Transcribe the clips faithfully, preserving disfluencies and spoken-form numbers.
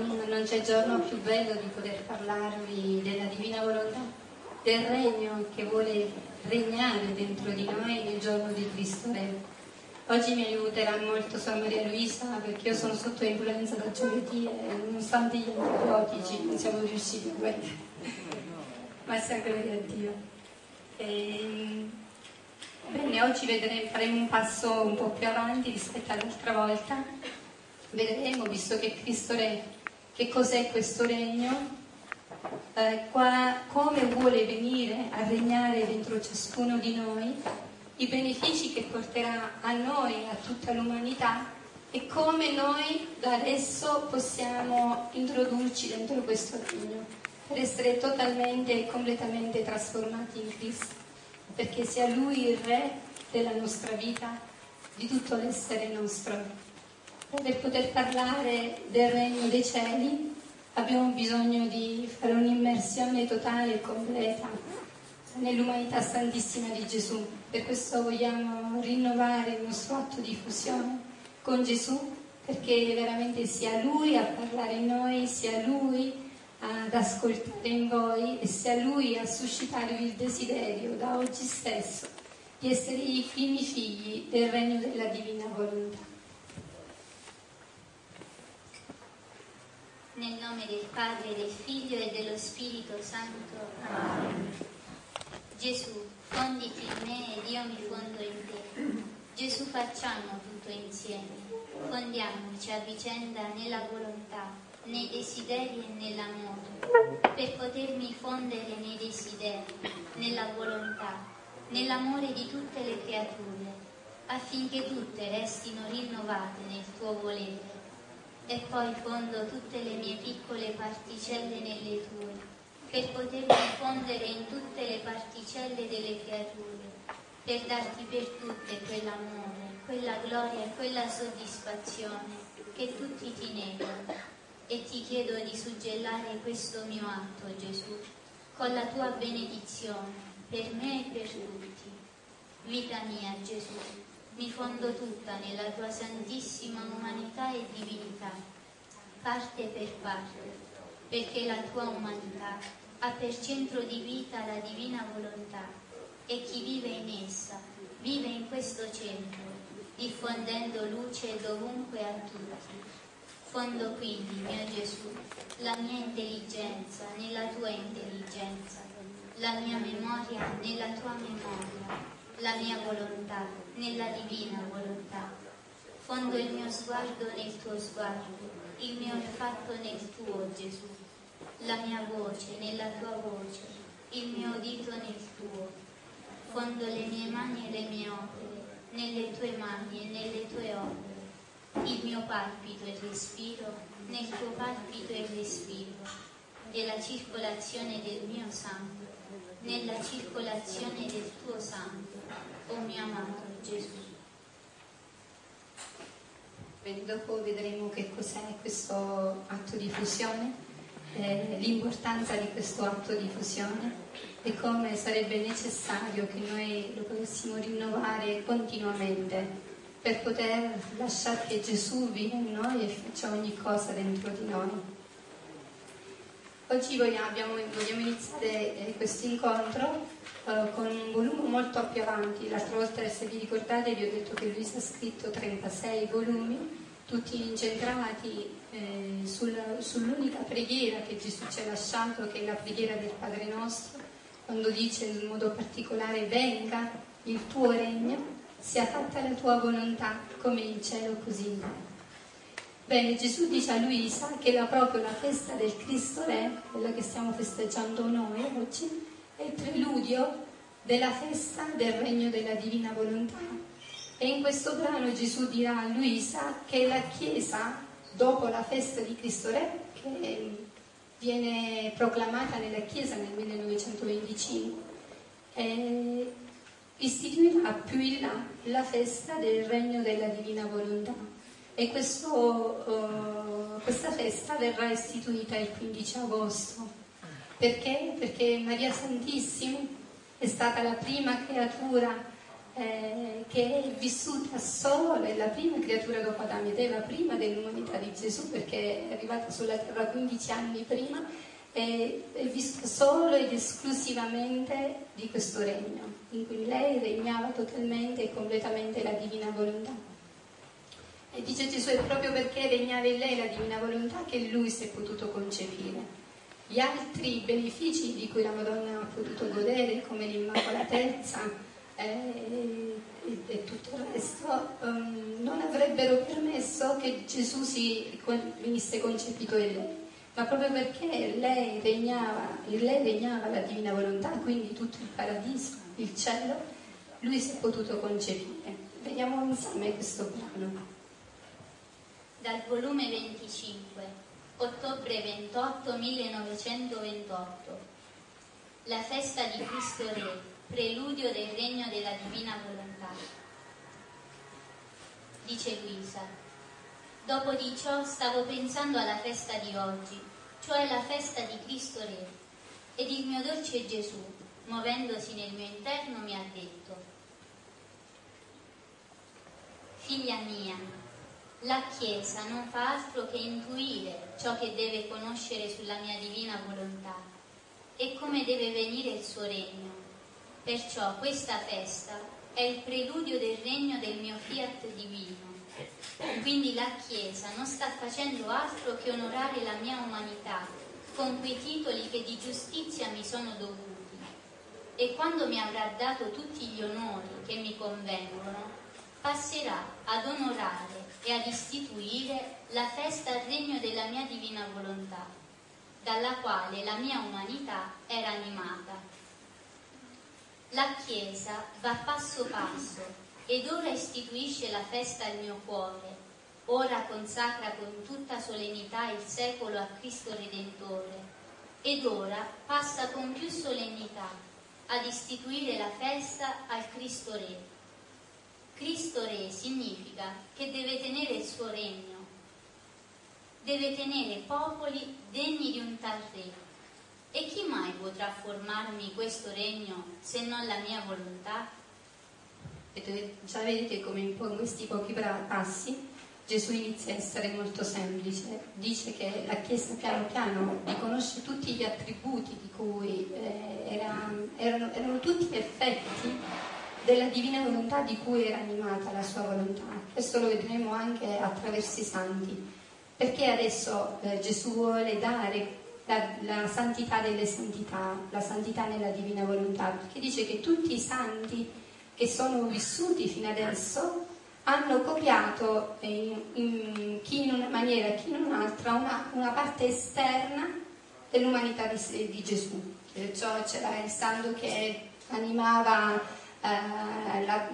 non, non c'è giorno più bello di poter parlarvi della Divina Volontà, del Regno che vuole regnare dentro di noi nel giorno di Cristo Re. Oggi mi aiuterà molto San Maria Luisa, perché io sono sotto influenza da giovedì e nonostante gli antibiotici non siamo riusciti a guardare. Ma sia gloria a Dio. E... Bene, oggi vedremo, faremo un passo un po' più avanti rispetto all'altra volta. Vedremo, visto che Cristo Re, che cos'è questo Regno, eh, qua, come vuole venire a regnare dentro ciascuno di noi, i benefici che porterà a noi, a tutta l'umanità, e come noi da adesso possiamo introdurci dentro questo regno per essere totalmente e completamente trasformati in Cristo, perché sia Lui il Re della nostra vita, di tutto l'essere nostro. Per poter parlare del Regno dei Cieli abbiamo bisogno di fare un'immersione totale e completa nell'umanità santissima di Gesù. Per questo vogliamo rinnovare il nostro atto di fusione con Gesù, perché veramente sia Lui a parlare in noi, sia Lui ad ascoltare in voi e sia Lui a suscitarvi il desiderio da oggi stesso di essere i primi figli del Regno della Divina Volontà. Nel nome del Padre, del Figlio e dello Spirito Santo. Amen. Gesù, fonditi in me ed io mi fondo in te. Gesù, facciamo tutto insieme. Fondiamoci a vicenda nella volontà, nei desideri e nell'amore. Per potermi fondere nei desideri, nella volontà, nell'amore di tutte le creature, affinché tutte restino rinnovate nel tuo volere. E poi fondo tutte le mie piccole particelle nelle tue, per potermi fondere in tutte le particelle delle creature, per darti per tutte quell'amore, quella gloria e quella soddisfazione che tutti ti negano. E ti chiedo di suggellare questo mio atto, Gesù, con la tua benedizione, per me e per tutti. Vita mia, Gesù, mi fondo tutta nella tua santissima umanità e divinità, parte per parte, perché la tua umanità ha per centro di vita la divina volontà e chi vive in essa vive in questo centro, diffondendo luce dovunque a tutti. Fondo quindi, mio Gesù, la mia intelligenza nella tua intelligenza, la mia memoria nella tua memoria, la mia volontà nella divina volontà. Fondo il mio sguardo nel tuo sguardo, il mio olfatto nel tuo, Gesù, la mia voce nella tua voce, il mio udito nel tuo. Fondo le mie mani e le mie opere nelle tue mani e nelle tue opere, il mio palpito e respiro nel tuo palpito e respiro, e la circolazione del mio sangue nella circolazione del tuo sangue, o mio amato Gesù. Bene, dopo vedremo che cos'è questo atto di fusione, eh, l'importanza di questo atto di fusione e come sarebbe necessario che noi lo potessimo rinnovare continuamente per poter lasciare che Gesù viva in noi e faccia ogni cosa dentro di noi. Oggi vogliamo, vogliamo iniziare questo incontro eh, con un volume molto più avanti. L'altra volta, se vi ricordate, vi ho detto che Luisa ha scritto trentasei volumi, tutti incentrati eh, sul, sull'unica preghiera che Gesù ci ha lasciato, che è la preghiera del Padre nostro, quando dice in modo particolare: venga il tuo regno, sia fatta la tua volontà come in cielo così in terra. Bene, Gesù dice a Luisa che la, proprio la festa del Cristo Re, quella che stiamo festeggiando noi oggi, è il preludio della festa del Regno della Divina Volontà. E in questo brano Gesù dirà a Luisa che la Chiesa, dopo la festa di Cristo Re, che viene proclamata nella Chiesa nel millenovecentoventicinque, eh, istituirà più in là la festa del Regno della Divina Volontà. E questo, uh, questa festa verrà istituita il quindici agosto. Perché? Perché Maria Santissima è stata la prima creatura eh, che è vissuta sola, è la prima creatura dopo Adamo ed Eva, prima dell'umanità di Gesù, perché è arrivata sulla terra quindici anni prima, eh, è vissuta solo ed esclusivamente di questo regno, in cui lei regnava totalmente e completamente la divina volontà. E dice Gesù, è proprio perché regnava in lei la divina volontà che lui si è potuto concepire. Gli altri benefici di cui la Madonna ha potuto godere, come l'immacolatezza eh, e, e tutto il resto, um, non avrebbero permesso che Gesù si, con, venisse concepito in lei. Ma proprio perché lei regnava, in lei regnava la divina volontà, quindi tutto il paradiso, il cielo, lui si è potuto concepire. Vediamo insieme questo brano. Dal volume venticinque, ottobre ventotto millenovecentoventotto. La festa di Cristo Re, preludio del regno della divina volontà. Dice Luisa: dopo di ciò stavo pensando alla festa di oggi, cioè la festa di Cristo Re, ed il mio dolce Gesù, muovendosi nel mio interno, mi ha detto: figlia mia, la Chiesa non fa altro che intuire ciò che deve conoscere sulla mia divina volontà e come deve venire il suo regno. Perciò questa festa è il preludio del regno del mio fiat divino. Quindi la Chiesa non sta facendo altro che onorare la mia umanità con quei titoli che di giustizia mi sono dovuti. E quando mi avrà dato tutti gli onori che mi convengono, passerà ad onorare e ad istituire la festa al regno della mia divina volontà, dalla quale la mia umanità era animata. La Chiesa va passo passo ed ora istituisce la festa al mio cuore, ora consacra con tutta solennità il secolo a Cristo Redentore, ed ora passa con più solennità ad istituire la festa al Cristo Re. Cristo Re significa che deve tenere il suo regno, deve tenere popoli degni di un tal Re. E chi mai potrà formarmi questo regno se non la mia volontà? E già vedete come in questi pochi passi Gesù inizia a essere molto semplice. Dice che la Chiesa piano piano riconosce tutti gli attributi di cui eh, era, erano, erano tutti effetti della divina volontà di cui era animata la sua volontà. Questo lo vedremo anche attraverso i santi, perché adesso eh, Gesù vuole dare la, la santità delle santità, la santità nella divina volontà, perché dice che tutti i santi che sono vissuti fino adesso hanno copiato in, in, chi in una maniera, chi in un'altra, una, una parte esterna dell'umanità di, di Gesù. Perciò c'era il santo che animava Uh, la,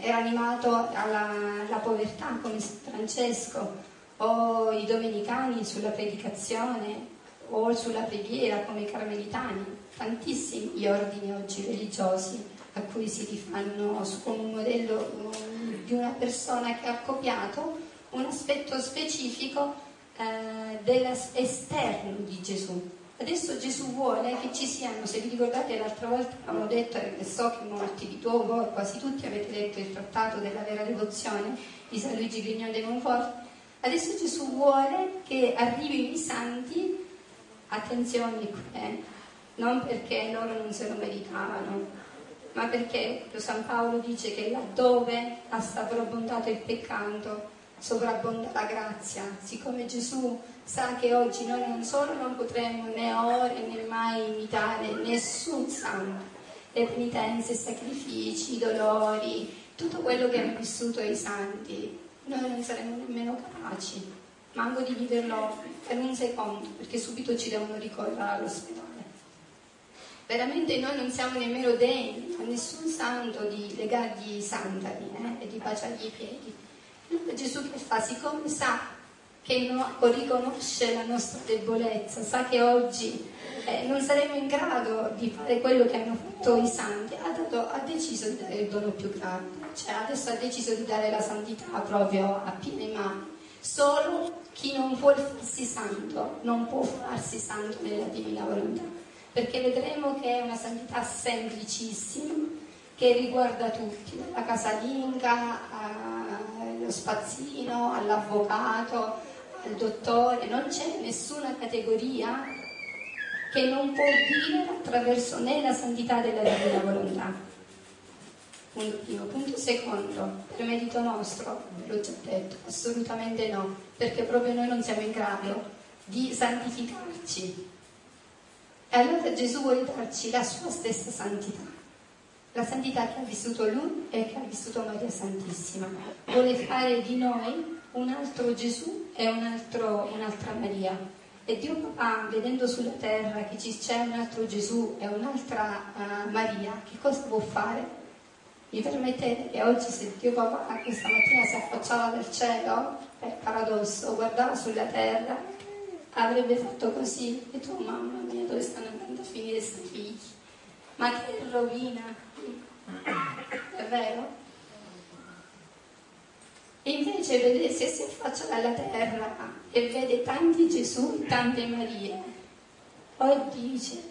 era animato alla, alla povertà come Francesco, o i domenicani sulla predicazione o sulla preghiera come i carmelitani, tantissimi gli ordini oggi religiosi a cui si rifanno su come un modello um, di una persona che ha copiato un aspetto specifico uh, dell'esterno di Gesù. Adesso Gesù vuole che ci siano, se vi ricordate l'altra volta abbiamo detto, e so che molti di voi, voi quasi tutti avete letto il trattato della vera devozione di San Luigi Grignion de Montfort, adesso Gesù vuole che arrivino i santi, attenzione qui, non perché loro non se lo meritavano, ma perché San Paolo dice che laddove ha sovrabbondato il peccato, sovrabbonda la grazia. Siccome Gesù sa che oggi noi non solo non potremo né ora né mai imitare nessun santo, le penitenze, i sacrifici, i dolori, tutto quello che hanno vissuto i santi, noi non saremo nemmeno capaci manco di viverlo per un secondo, perché subito ci devono ricorrere all'ospedale. Veramente noi non siamo nemmeno degni a nessun santo di legargli i sandali eh, e di baciargli i piedi. Gesù che fa? Siccome sa che no, o riconosce la nostra debolezza, sa che oggi eh, non saremo in grado di fare quello che hanno fatto i santi, ha, dato, ha deciso di dare il dono più grande, cioè adesso ha deciso di dare la santità proprio a piene mani. Solo chi non vuol farsi santo non può farsi santo nella divina volontà, perché vedremo che è una santità semplicissima, che riguarda tutti, dalla casalinga allo spazzino, all'avvocato, al dottore. Non c'è nessuna categoria che non può vivere attraverso né la santità della Divina Volontà. Punto primo. Punto secondo, per merito nostro, l'ho già detto, assolutamente no, perché proprio noi non siamo in grado di santificarci. E allora Gesù vuole darci la sua stessa santità, la santità che ha vissuto lui e che ha vissuto Maria Santissima. Vuole fare di noi un altro Gesù e un altro, un'altra Maria. E Dio Papà, vedendo sulla terra che ci c'è un altro Gesù e un'altra uh, Maria, che cosa può fare? Mi permettete che oggi, se Dio Papà questa mattina si affacciava dal cielo, per paradosso, guardava sulla terra, avrebbe fatto così: e tu, mamma mia, dove stanno andando a finire questi figli? Ma che rovina! È vero? E invece vede, se si affaccia dalla terra e vede tanti Gesù e tante Marie, poi dice: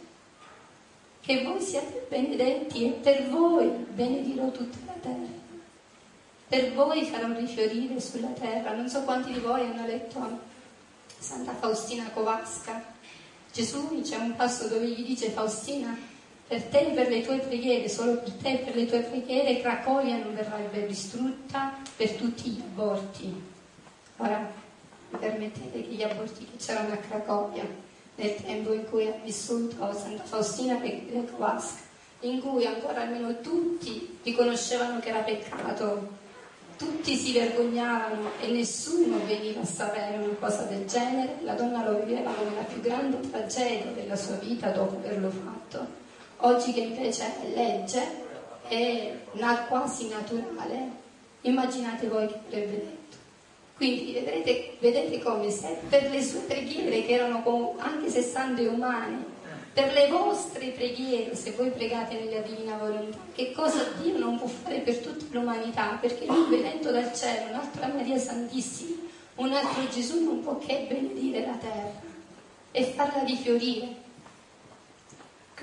che voi siate benedetti e per voi benedirò tutta la terra, per voi farò rifiorire sulla terra. Non so quanti di voi hanno letto Santa Faustina Kowalska. Gesù, c'è un passo dove gli dice: Faustina, per te e per le tue preghiere, solo per te e per le tue preghiere, Cracovia non verrà distrutta per tutti gli aborti. Ora, mi permettete che gli aborti che c'erano a Cracovia, nel tempo in cui ha vissuto Santa Faustina Kowalska, in cui ancora almeno tutti riconoscevano che era peccato, tutti si vergognavano e nessuno veniva a sapere una cosa del genere, la donna lo viveva come la più grande tragedia della sua vita dopo averlo fatto. Oggi che invece è legge, è quasi naturale, immaginate voi che avrebbe detto. Quindi vedrete, vedete come se per le sue preghiere, che erano anche se sante umane, per le vostre preghiere, se voi pregate nella Divina Volontà, che cosa Dio non può fare per tutta l'umanità, perché lui, venendo dal cielo, un'altra Maria Santissima, un altro Gesù, non può che benedire la terra e farla rifiorire.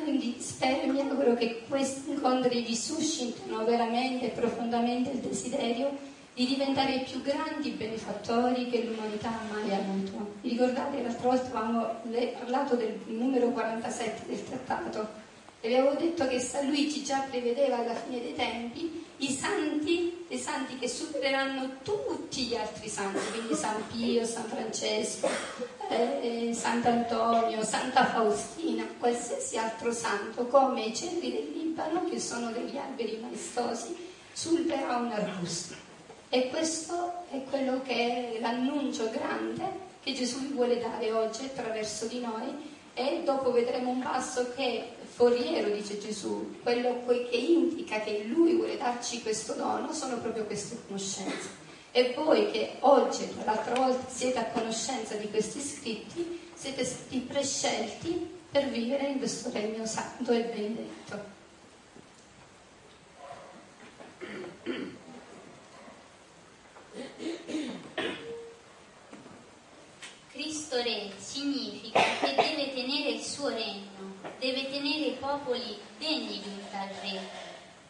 Quindi spero e mi auguro che questi incontri vi suscitino veramente e profondamente il desiderio di diventare i più grandi benefattori che l'umanità ha mai avuto. Vi ricordate, l'altra volta avevamo parlato del numero quarantasette del trattato e vi avevo detto che San Luigi già prevedeva alla fine dei tempi i santi, i santi che supereranno tutti gli altri santi, quindi San Pio, San Francesco, eh, Sant'Antonio, Santa Faustina, qualsiasi altro santo, come i ceppi del Libano, che sono degli alberi maestosi, supererà un arbusto. E questo è quello che è l'annuncio grande che Gesù vi vuole dare oggi attraverso di noi. E dopo vedremo un passo che foriero, dice Gesù, quello che indica che lui vuole darci questo dono sono proprio queste conoscenze. E voi che oggi, l'altra volta, siete a conoscenza di questi scritti, siete stati prescelti per vivere in questo regno santo e benedetto. Cristo Re significa che deve tenere il suo regno, deve tenere i popoli degni di un tal Re.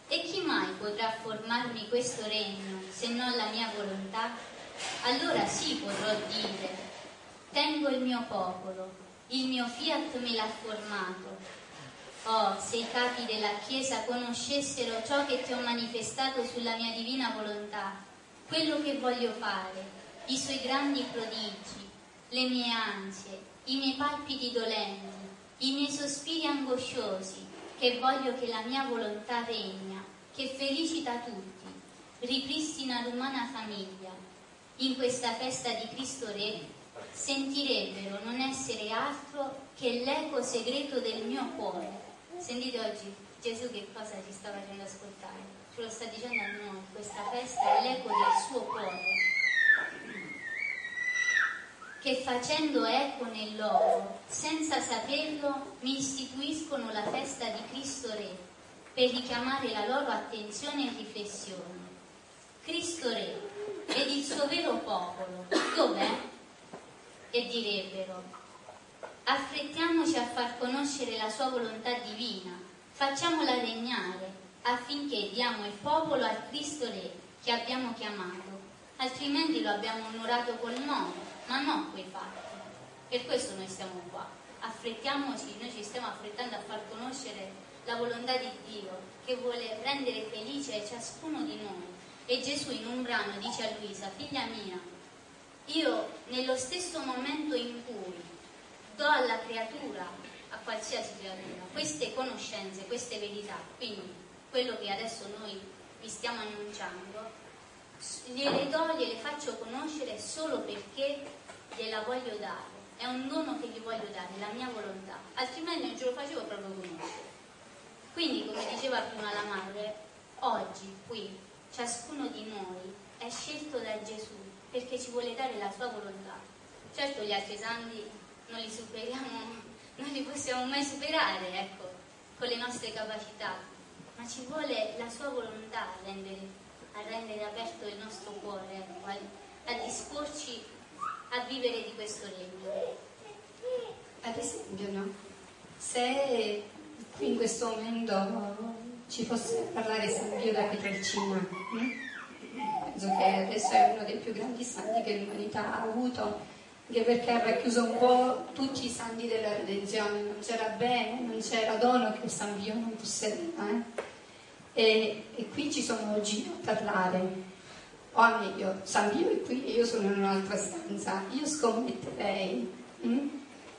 E chi mai potrà formarmi questo regno se non la mia volontà? Allora sì potrò dire: tengo il mio popolo, il mio fiat me l'ha formato. Oh, se i capi della Chiesa conoscessero ciò che ti ho manifestato sulla mia divina volontà, quello che voglio fare, i suoi grandi prodigi, le mie ansie, i miei palpiti dolenti, i miei sospiri angosciosi, che voglio che la mia volontà regna, che felicita tutti, ripristina l'umana famiglia. In questa festa di Cristo Re sentirebbero non essere altro che l'eco segreto del mio cuore. Sentite oggi Gesù che cosa ci sta facendo ascoltare. Ce lo sta dicendo a noi: questa festa è l'eco del suo cuore, che facendo eco nel loro, senza saperlo, mi istituiscono la festa di Cristo Re, per richiamare la loro attenzione e riflessione. Cristo Re ed il suo vero popolo, dov'è? E direbbero: affrettiamoci a far conoscere la sua volontà divina, facciamola regnare, affinché diamo il popolo al Cristo Re che abbiamo chiamato, altrimenti lo abbiamo onorato col nome, ma non coi fatti. Per questo noi siamo qua. Affrettiamoci, noi ci stiamo affrettando a far conoscere la volontà di Dio che vuole rendere felice ciascuno di noi. E Gesù in un brano dice a Luisa: figlia mia, io nello stesso momento in cui do alla creatura, a qualsiasi creatura, queste conoscenze, queste verità, quindi quello che adesso noi vi stiamo annunciando, gliele do, gliele faccio conoscere solo perché gliela voglio dare. È un dono che gli voglio dare, la mia volontà, altrimenti non ce lo facevo proprio conoscere. Quindi, come diceva prima la madre, oggi, qui, ciascuno di noi è scelto da Gesù perché ci vuole dare la sua volontà. Certo, gli altri santi non li superiamo, non li possiamo mai superare, ecco, con le nostre capacità, ma ci vuole la sua volontà a rendere, a rendere aperto il nostro cuore, ecco, a, a disporci a vivere di questo regno. Ad esempio, no? Se qui in questo momento ci fosse parlare San Pio da Pietrelcina, penso che adesso è uno dei più grandi santi che l'umanità ha avuto, anche perché ha racchiuso un po' tutti i santi della redenzione. Non c'era bene, non c'era dono che San Pio non possedeva, eh? e, e qui ci sono oggi a parlare. O meglio, San Pio è qui e io sono in un'altra stanza. Io scommetterei hm,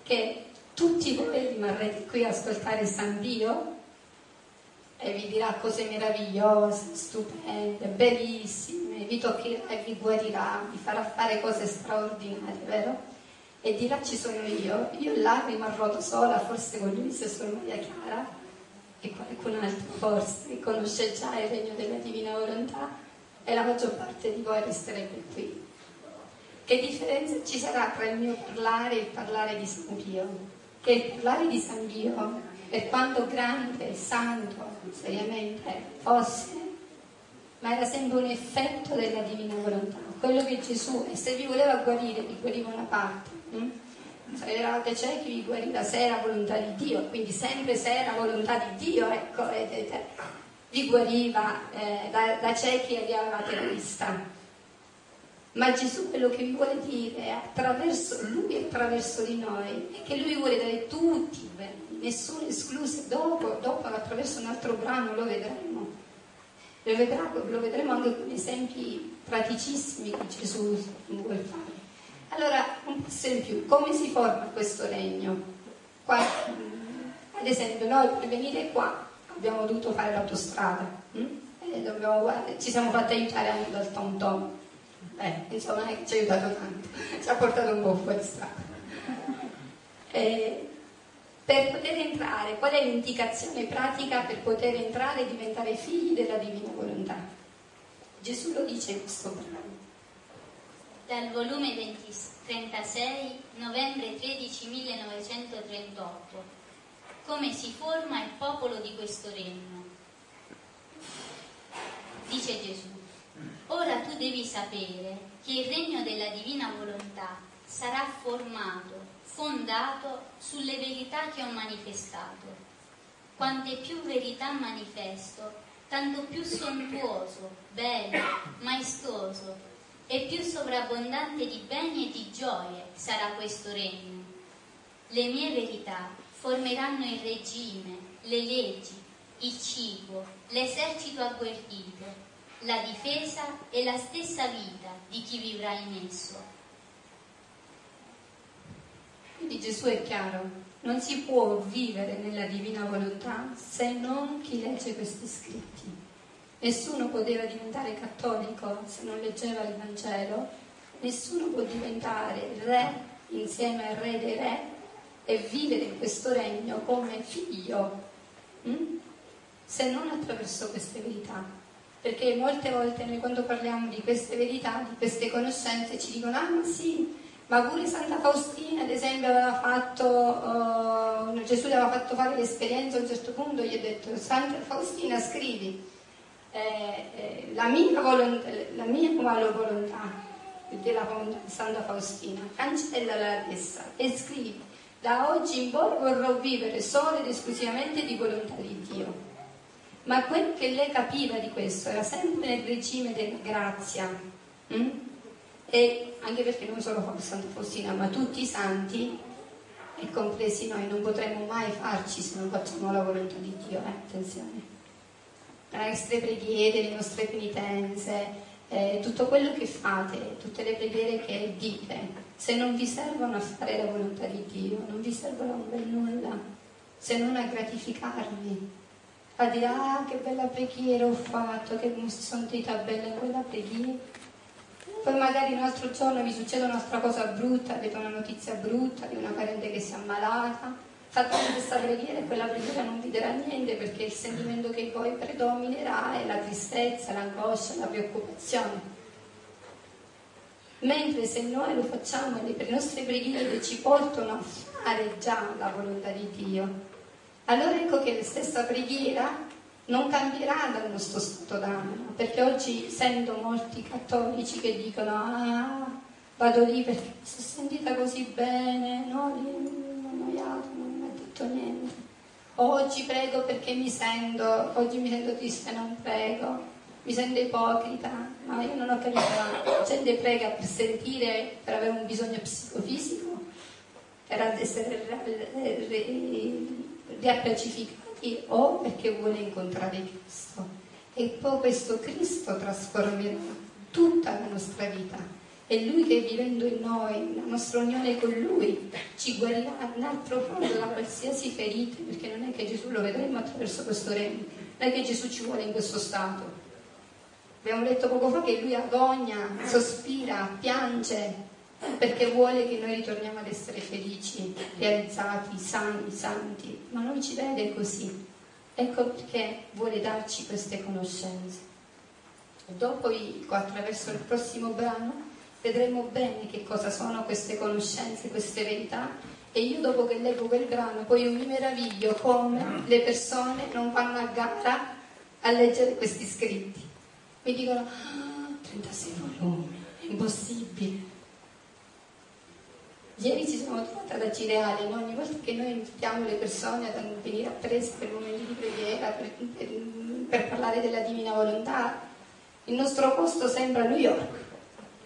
che tutti voi rimarrete qui a ascoltare San Pio e vi dirà cose meravigliose, stupende, bellissime, vi toccherà e vi guarirà, vi farà fare cose straordinarie, vero? E dirà: ci sono io, io là rimarrò da sola, forse con lui, se sono Maria Chiara e qualcun altro forse che conosce già il Regno della Divina Volontà, e la maggior parte di voi resterebbe qui. Che differenza ci sarà tra il mio parlare e il parlare di San Pio? Che il parlare di San Pio, per quanto grande e santo seriamente fosse, ma era sempre un effetto della Divina Volontà, quello che Gesù, e se vi voleva guarire, vi guariva una parte, hm? se eravate ciechi vi guariva se era volontà di Dio, quindi sempre se era volontà di Dio, ecco, vedete, vi guariva eh, da, da ciechi e vi avevate la vista. Ma Gesù, quello che vi vuole dire attraverso lui e attraverso di noi, è che lui vuole dare tutti i beni, nessuno escluso. Dopo, dopo attraverso un altro brano lo vedremo, lo, vedrà, lo vedremo anche con esempi praticissimi che Gesù vuole fare. Allora, un passo in più, come si forma questo regno? Qua, ad esempio, noi per venire qua abbiamo dovuto fare l'autostrada, hm? e dobbiamo, guarda, ci siamo fatti aiutare anche dal tom tom, eh, insomma non è che ci ha aiutato tanto, ci ha portato un po' fuori strada. Eh, per poter entrare, qual è l'indicazione pratica per poter entrare e diventare figli della Divina Volontà? Gesù lo dice in questo brano. Dal volume ventisei, trentasei, novembre tredici millenovecentotrentotto. Come si forma il popolo di questo regno? Dice Gesù: ora tu devi sapere che il regno della Divina Volontà sarà formato, fondato sulle verità che ho manifestato. Quante più verità manifesto, tanto più sontuoso, bello, maestoso e più sovrabbondante di beni e di gioie sarà questo regno. Le mie verità formeranno il regime, le leggi, il cibo, l'esercito agguerrito, la difesa e la stessa vita di chi vivrà in esso. Quindi Gesù è chiaro: non si può vivere nella Divina Volontà se non chi legge questi scritti. Nessuno poteva diventare cattolico se non leggeva il Vangelo, nessuno può diventare re insieme al Re dei Re e vivere in questo regno come figlio, hm? se non attraverso queste verità, perché molte volte noi, quando parliamo di queste verità, di queste conoscenze, ci dicono: ah, ma sì, ma pure Santa Faustina, ad esempio, aveva fatto uh, Gesù le aveva fatto fare l'esperienza. A un certo punto gli ha detto: Santa Faustina, scrivi eh, eh, la mia volontà, la mia volontà della Santa Faustina, cancella la testa e scrivi: da oggi in poi vorrò vivere solo ed esclusivamente di volontà di Dio. ma quel che lei capiva di questo era sempre nel regime della grazia. Mm? E anche perché non solo Santa Faustina, ma tutti i santi, e compresi noi, non potremmo mai farci se non facciamo la volontà di Dio, eh? Attenzione. Le nostre preghiere, le nostre penitenze, eh, tutto quello che fate, tutte le preghiere che dite, se non vi servono a fare la volontà di Dio, non vi servono a un bel nulla, se non a gratificarvi, a dire: ah, che bella preghiera ho fatto, che mi sono sentita bella quella preghiera. Poi magari un altro giorno vi succede un'altra cosa brutta, avete una notizia brutta di una parente che si è ammalata, fate questa preghiera e quella preghiera non vi darà niente, perché il sentimento che poi predominerà è la tristezza, l'angoscia, la preoccupazione. Mentre se noi lo facciamo, le nostre preghiere ci portano a fare già la volontà di Dio, allora ecco che la stessa preghiera non cambierà dal nostro stato d'animo. Perché oggi sento molti cattolici che dicono: ah, vado lì perché mi sono sentita così bene, no, non ho annoiato, non mi ha detto niente. Oggi prego perché mi sento, oggi mi sento triste, non prego, mi sento ipocrita. Ma io non ho capito, la gente prega per sentire, per avere un bisogno psicofisico, per essere riappacificati, o perché vuole incontrare Cristo? E poi questo Cristo trasformerà tutta la nostra vita. È Lui che, vivendo in noi, la nostra unione con Lui, ci guarirà in altro fondo da qualsiasi ferita, perché non è che Gesù lo vedremo attraverso questo regno, non è che Gesù ci vuole in questo stato. Abbiamo detto poco fa che Lui agogna, sospira, piange, perché vuole che noi ritorniamo ad essere felici, realizzati, sani, santi, ma non ci vede così. Ecco perché vuole darci queste conoscenze. Dopo, attraverso il prossimo brano, vedremo bene che cosa sono queste conoscenze, queste verità, e io, dopo che leggo quel brano, poi io mi meraviglio come le persone non vanno a gara a leggere questi scritti. Mi dicono: ah, trentasei volumi, è impossibile. Ieri ci siamo trovati ad Acireale, no? Ogni volta che noi invitiamo le persone a venire a presa per momenti di preghiera, per, per, per parlare della Divina Volontà, il nostro posto sembra New York,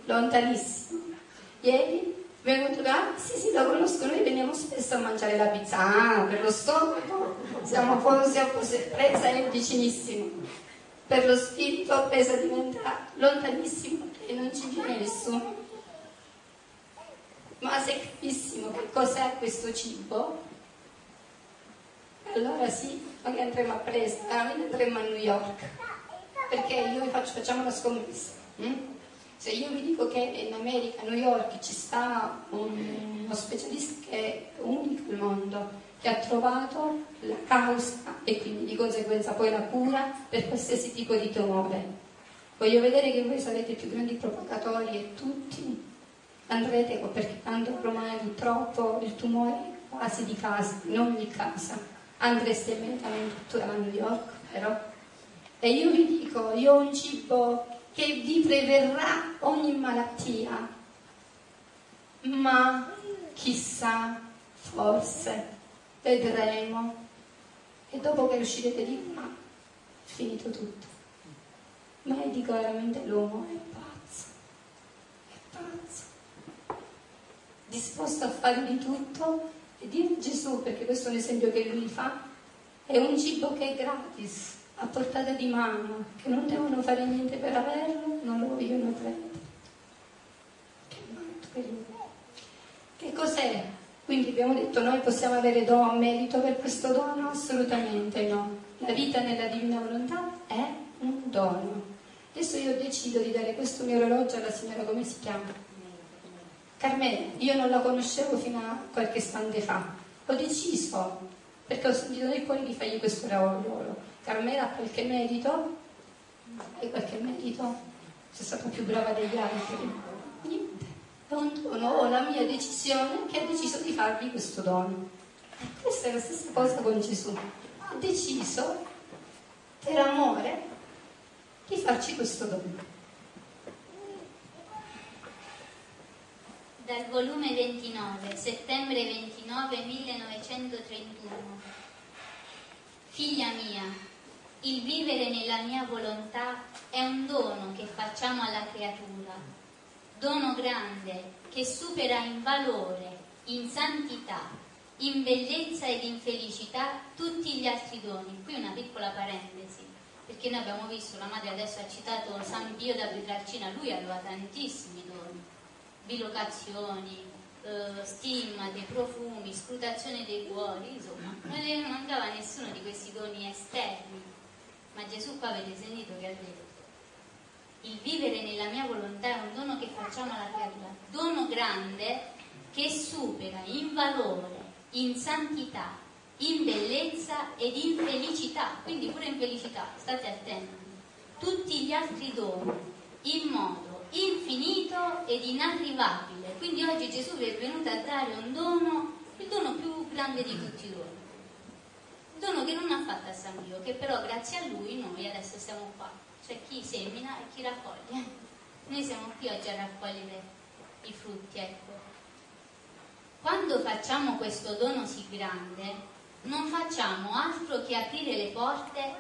lontanissimo. Ieri mi è venuto da, ah, sì sì, lo conosco, noi veniamo spesso a mangiare la pizza, ah, per lo stomaco siamo Presa è vicinissimo. Per lo spirito Pesa diventa lontanissimo e non ci viene nessuno. Ma se capissimo che cos'è questo cibo, allora sì, noi andremo a Presa, noi andremo a New York. Perché io vi faccio, facciamo una scommessa. Hm? Se io vi dico che in America, a New York, ci sta un, uno specialista che è unico al mondo, che ha trovato la causa e quindi di conseguenza poi la cura per qualsiasi tipo di tumore. Voglio vedere che voi sarete i più grandi propagatori, e tutti andrete, perché tanto ormai purtroppo il tumore è quasi di casa, in ogni casa, andreste a mettere a New York, però. E io vi dico, io ho un cibo che vi preverrà ogni malattia, ma chissà, forse vedremo, e dopo che uscirete di qua, finito tutto. Ma io dico veramente, l'uomo è pazzo, è pazzo, disposto a fare di tutto. E dire a Gesù, perché questo è un esempio che Lui fa, è un cibo che è gratis, a portata di mano, che non devono fare niente per averlo, non lo vogliono prendere. Che matto per Lui. Che cos'è? Quindi abbiamo detto, noi possiamo avere dono, merito per questo dono? Assolutamente no. La vita nella Divina Volontà è un dono. Adesso io decido di dare questo mio orologio alla signora, come si chiama? Carmela. Io non la conoscevo fino a qualche istante fa. Ho deciso, perché ho sentito nel cuore, di fargli questo orologio. Carmela ha qualche merito? E qualche merito? Sei stata più brava degli altri? Ho la mia decisione, che ha deciso di farvi questo dono. Questa è la stessa cosa con Gesù. Ha deciso, per amore, di farci questo dono. Dal volume ventinove, settembre ventinove millenovecentotrentuno. Figlia mia, Il vivere nella mia volontà è un dono che facciamo alla creatura, dono grande che supera in valore, in santità, in bellezza ed in felicità tutti gli altri doni. Qui una piccola parentesi, perché noi abbiamo visto, la madre adesso ha citato San Pio da Pietrelcina, lui aveva tantissimi doni, bilocazioni, eh, stima dei profumi, scrutazione dei cuori, insomma, non le mancava nessuno di questi doni esterni. Ma Gesù qua, avete sentito che ha detto? Il vivere nella mia volontà è un dono che facciamo alla creatura, dono grande che supera in valore, in santità, in bellezza ed in felicità, quindi pure in felicità, state attenti, tutti gli altri doni, in modo infinito ed inarrivabile. Quindi oggi Gesù vi è venuto a dare un dono, il dono più grande di tutti i doni, il dono che non ha fatto a San Pio, che però grazie a lui noi adesso siamo qua, cioè chi semina e chi raccoglie. Noi siamo qui oggi a raccogliere i frutti, ecco. Quando facciamo questo dono sì grande, non facciamo altro che aprire le porte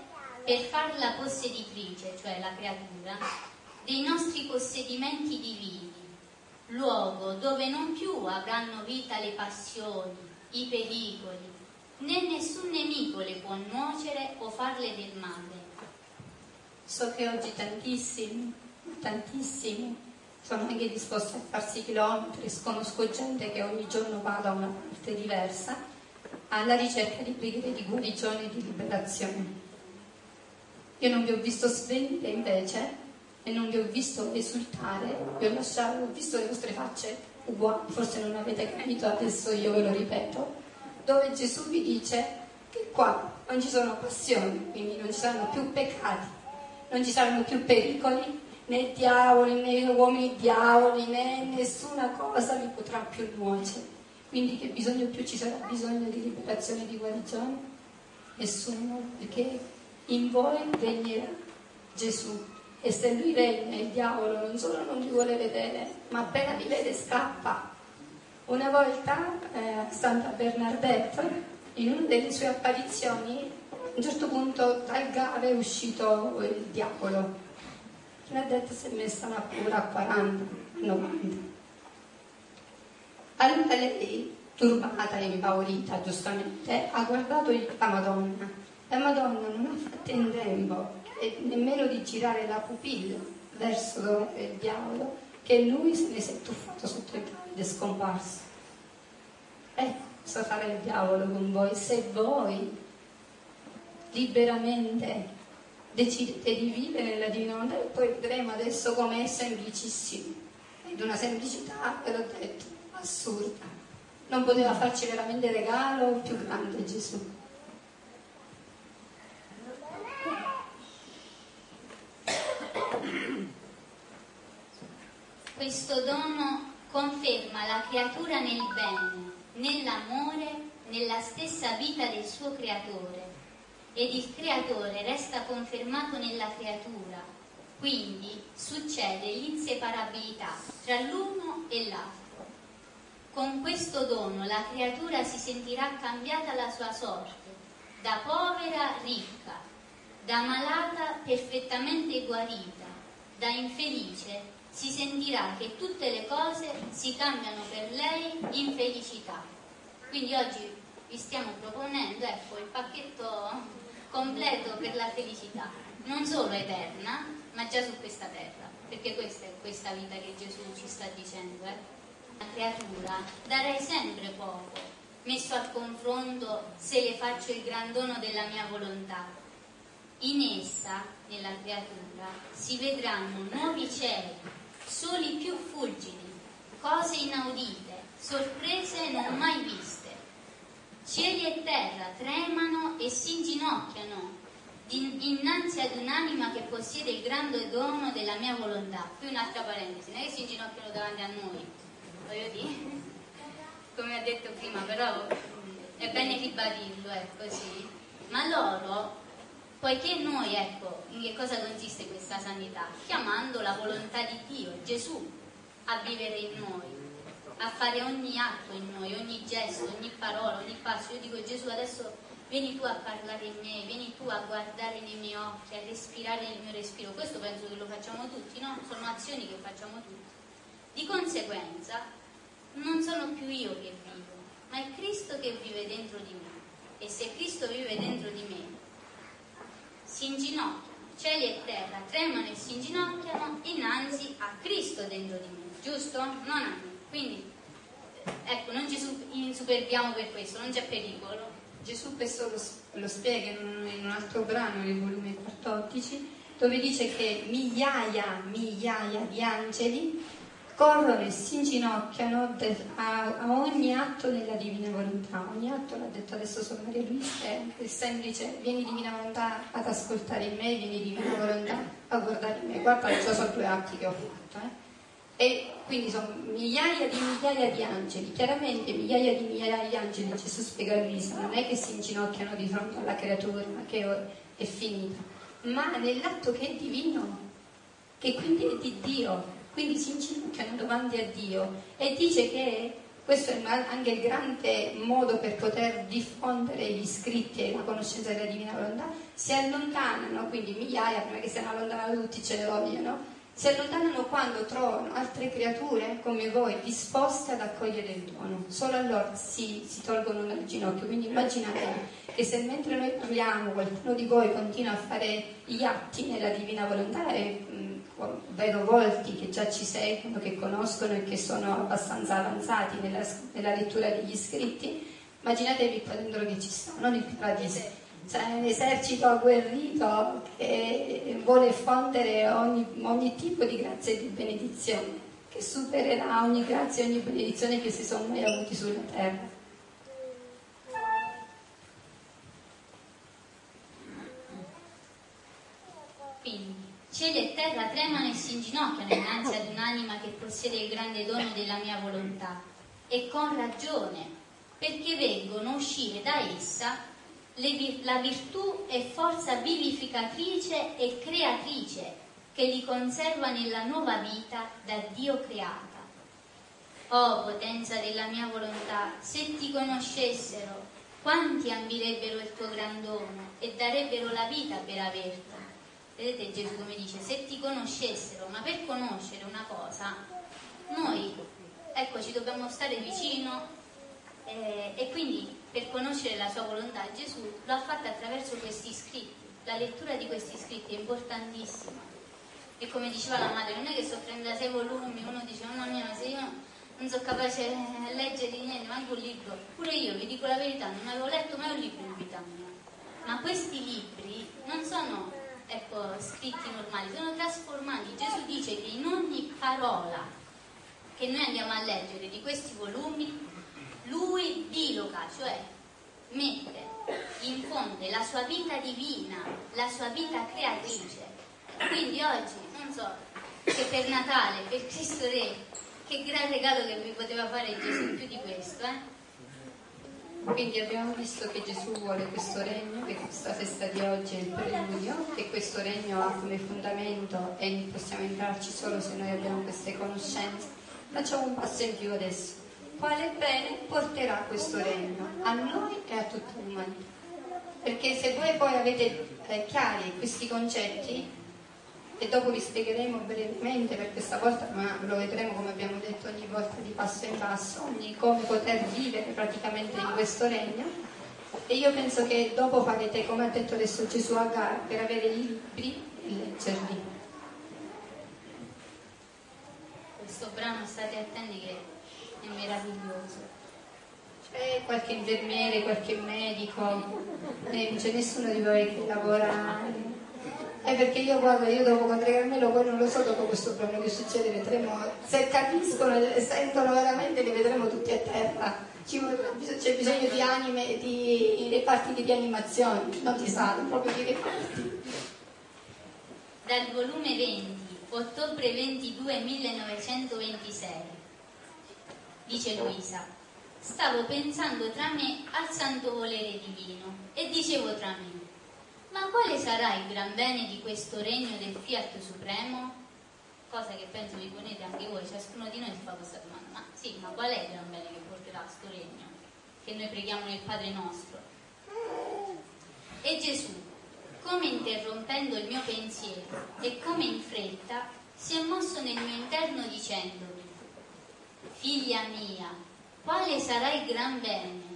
per farla posseditrice, cioè la creatura, dei nostri possedimenti divini, luogo dove non più avranno vita le passioni, i pericoli, né nessun nemico le può nuocere o farle del male. So che oggi tantissimi, tantissimi, sono anche disposti a farsi chilometri, sconosco gente che ogni giorno va da una parte diversa alla ricerca di preghiere di guarigione e di liberazione. Io non vi ho visto svenire invece e non vi ho visto esultare, vi ho lasciato, ho visto le vostre facce uguali, forse non avete capito, adesso io ve lo ripeto, dove Gesù vi dice che qua non ci sono passioni, quindi non ci saranno più peccati, non ci saranno più pericoli, né diavoli, né uomini diavoli, né nessuna cosa vi potrà più nuocere. Quindi che bisogno più ci sarà? Bisogno di liberazione e di guarigione? Nessuno, perché in voi regnerà Gesù, e se lui regna il diavolo non solo non vi vuole vedere, ma appena vi vede scappa. Una volta eh, Santa Bernadette, in una delle sue apparizioni, a un certo punto dal gave è uscito il diavolo. Bernadette si è messa una cura a quaranta, novanta. Allora lei, turbata e impaurita, giustamente, ha guardato la Madonna. La Madonna non ha fatto in tempo e nemmeno di girare la pupilla verso dove era il diavolo, che lui se ne si è tuffato sotto il tavolo ed è scomparso. Ecco cosa farà il diavolo con voi se voi liberamente decidete di vivere nella Divina Volontà, e poi vedremo adesso come è semplicissimo, ed una semplicità, ve l'ho detto, assurda. Non poteva farci veramente regalo più grande Gesù. Questo dono conferma la creatura nel bene, nell'amore, nella stessa vita del suo creatore, ed il creatore resta confermato nella creatura, quindi succede l'inseparabilità tra l'uno e l'altro. Con questo dono la creatura si sentirà cambiata la sua sorte, da povera ricca, da malata perfettamente guarita, da infelice si sentirà che tutte le cose si cambiano per lei in felicità. Quindi oggi vi stiamo proponendo, ecco, il pacchetto completo per la felicità, non solo eterna, ma già su questa terra, perché questa è questa vita che Gesù ci sta dicendo, eh? La creatura darei sempre poco, messo al confronto se le faccio il gran dono della mia volontà. In essa, nella creatura, si vedranno nuovi cieli, soli più fulgidi, cose inaudite, sorprese non mai viste. Cieli e terra tremano e si inginocchiano innanzi ad un'anima che possiede il grande dono della mia volontà. Qui un'altra parentesi, non è che si inginocchiano davanti a noi, voglio dire, come ho detto prima, però è bene ribadirlo, è così. Ma loro, poiché noi, ecco, in che cosa consiste questa sanità? Chiamando la volontà di Dio, Gesù, a vivere in noi, a fare ogni atto in noi, ogni gesto, ogni parola, ogni passo. Io dico Gesù, adesso vieni tu a parlare in me, vieni tu a guardare nei miei occhi, a respirare il mio respiro. Questo penso che lo facciamo tutti, no? Sono azioni che facciamo tutti. Di conseguenza non sono più io che vivo, ma è Cristo che vive dentro di me. E se Cristo vive dentro di me, si inginocchiano, cieli e terra tremano e si inginocchiano innanzi a Cristo dentro di me, giusto? Non a me. Quindi, ecco, non ci superbiamo per questo, non c'è pericolo. Gesù questo lo, lo spiega in un altro brano, nel volume quattordici, dove dice che migliaia, migliaia di angeli corrono e si inginocchiano a, a ogni atto della Divina Volontà. Ogni atto, l'ha detto adesso solo Maria Luisa, è semplice: vieni Divina Volontà ad ascoltare in me, vieni Divina Volontà a guardare in me. Guarda, ciò sono due atti che ho fatto, eh. E quindi sono migliaia di migliaia di angeli, chiaramente migliaia di migliaia di angeli, Gesù spiega a Luisa, non è che si inginocchiano di fronte alla creatura che è finita, ma nell'atto che è divino, che quindi è di Dio. Quindi si inginocchiano davanti a Dio, e dice che questo è anche il grande modo per poter diffondere gli scritti e la conoscenza della Divina Volontà. Si allontanano, quindi migliaia, prima che siano allontanati tutti ce ne vogliono, si allontanano quando trovano altre creature come voi disposte ad accogliere il dono. Solo allora si, si tolgono dal ginocchio. Quindi immaginate che se mentre noi parliamo qualcuno di voi continua a fare gli atti nella Divina Volontà, e mh, vedo volti che già ci seguono, che conoscono e che sono abbastanza avanzati nella, nella lettura degli scritti, immaginatevi qua dentro che ci sono, non il paradiso. Cioè, un esercito agguerrito che vuole fondere ogni, ogni tipo di grazia e di benedizione, che supererà ogni grazia e ogni benedizione che si sono mai avuti sulla terra. Quindi, cieli e terra tremano e si inginocchiano innanzi ad un'anima che possiede il grande dono della mia volontà, e con ragione, perché vengono a uscire da essa la virtù e forza vivificatrice e creatrice che li conserva nella nuova vita da Dio creata. Oh potenza della mia volontà, se ti conoscessero, quanti ammirebbero il tuo gran dono e darebbero la vita per averlo. Vedete Gesù come dice, se ti conoscessero, ma per conoscere una cosa, noi, ecco, ci dobbiamo stare vicino. Eh, e quindi per conoscere la sua volontà Gesù lo ha fatta attraverso questi scritti. La lettura di questi scritti è importantissima, e come diceva la madre, non è che so trentasei volumi, uno dice mamma mia, ma se io non sono capace a leggere niente, manco un libro, pure io vi dico la verità, non avevo letto mai un libro in vita mia, ma questi libri non sono, ecco, scritti normali, sono trasformati. Gesù dice che in ogni parola che noi andiamo a leggere di questi volumi Lui diloca, cioè mette, infonde la sua vita divina, la sua vita creatrice. Quindi oggi, non so, che per Natale, per Cristo Re, che gran regalo che vi poteva fare Gesù più di questo, eh? Quindi abbiamo visto che Gesù vuole questo regno, che questa festa di oggi è il preludio, che questo regno ha come fondamento, e possiamo entrarci solo se noi abbiamo queste conoscenze. Facciamo un passo in più adesso. Quale bene porterà questo regno a noi e a tutta l'umanità? Perché se voi poi avete eh, chiari questi concetti, e dopo vi spiegheremo brevemente per questa volta, ma lo vedremo come abbiamo detto ogni volta di passo in passo, ogni come poter vivere praticamente in questo regno, e io penso che dopo farete come ha detto adesso Gesù a Gara, per avere i libri e leggerli. Questo brano, state attenti che è meraviglioso. C'è qualche infermiere, qualche medico, eh, non c'è nessuno di voi che lavora, è perché io guardo, io dopo con Carmela, poi non lo so dopo questo problema che succede, vedremo, se capiscono e sentono veramente li vedremo tutti a terra. Ci vorrà, c'è bisogno di anime, di reparti di animazione, non ti sanno proprio di reparti. Dal volume venti, ottobre ventidue millenovecentoventisei. Dice Luisa, stavo pensando tra me al santo volere divino e dicevo tra me, ma quale sarà il gran bene di questo regno del Fiat Supremo? Cosa che penso vi ponete anche voi, ciascuno di noi si fa questa domanda, ma sì, ma qual è il gran bene che porterà questo regno? Che noi preghiamo nel Padre nostro. E Gesù, come interrompendo il mio pensiero e come in fretta, si è mosso nel mio interno dicendomi: figlia mia, quale sarà il gran bene?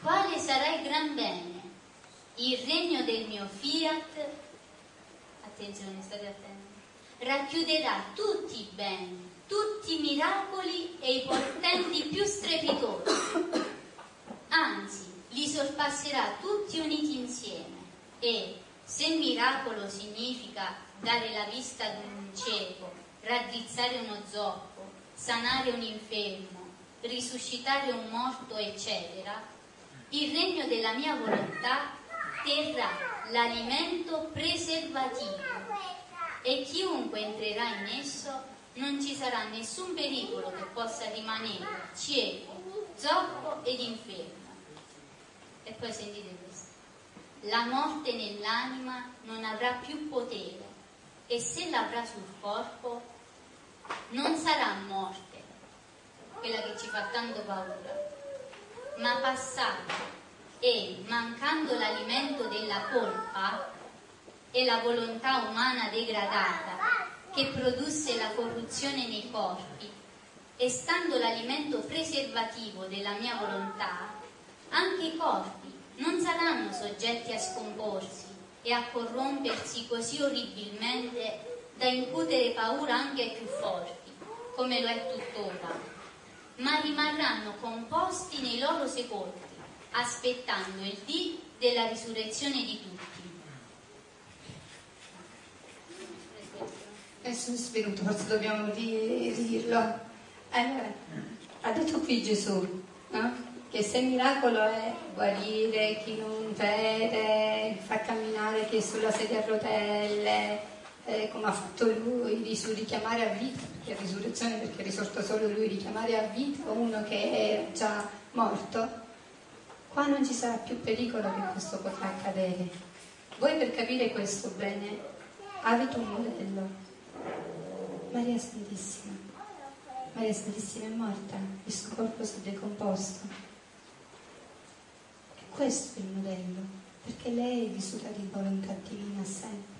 Quale sarà il gran bene? Il regno del mio fiat, attenzione, state attenti, racchiuderà tutti i beni, tutti i miracoli e i portenti più strepitosi, anzi li sorpasserà tutti uniti insieme. E se miracolo significa dare la vista ad un cieco, raddrizzare uno zoppo, sanare un infermo, risuscitare un morto, eccetera, il regno della mia volontà terrà l'alimento preservativo e chiunque entrerà in esso non ci sarà nessun pericolo che possa rimanere cieco, zoppo ed infermo. E poi sentite questo: la morte nell'anima non avrà più potere, e se l'avrà sul corpo non sarà morte, quella che ci fa tanto paura, ma passata, e mancando l'alimento della colpa e la volontà umana degradata che produsse la corruzione nei corpi, e stando l'alimento preservativo della mia volontà, anche i corpi non saranno soggetti a scomporsi e a corrompersi così orribilmente da incutere paura anche ai più forti, come lo è tuttora, ma rimarranno composti nei loro sepolcri, aspettando il dì della risurrezione di tutti. Adesso mi svenuto, forse dobbiamo dirlo. Allora, ha detto qui Gesù, no? Che se il miracolo è guarire chi non vede, far camminare chi è sulla sedia a rotelle, eh, come ha fatto lui, richiamare a vita, perché è risurrezione, perché è risorto solo lui, richiamare a vita uno che era già morto, qua non ci sarà più pericolo che questo potrà accadere. Voi per capire questo bene avete un modello. Maria Santissima, Maria Santissima è morta, il suo corpo si è decomposto. Questo è il modello, perché lei è vissuta di volontà divina sempre.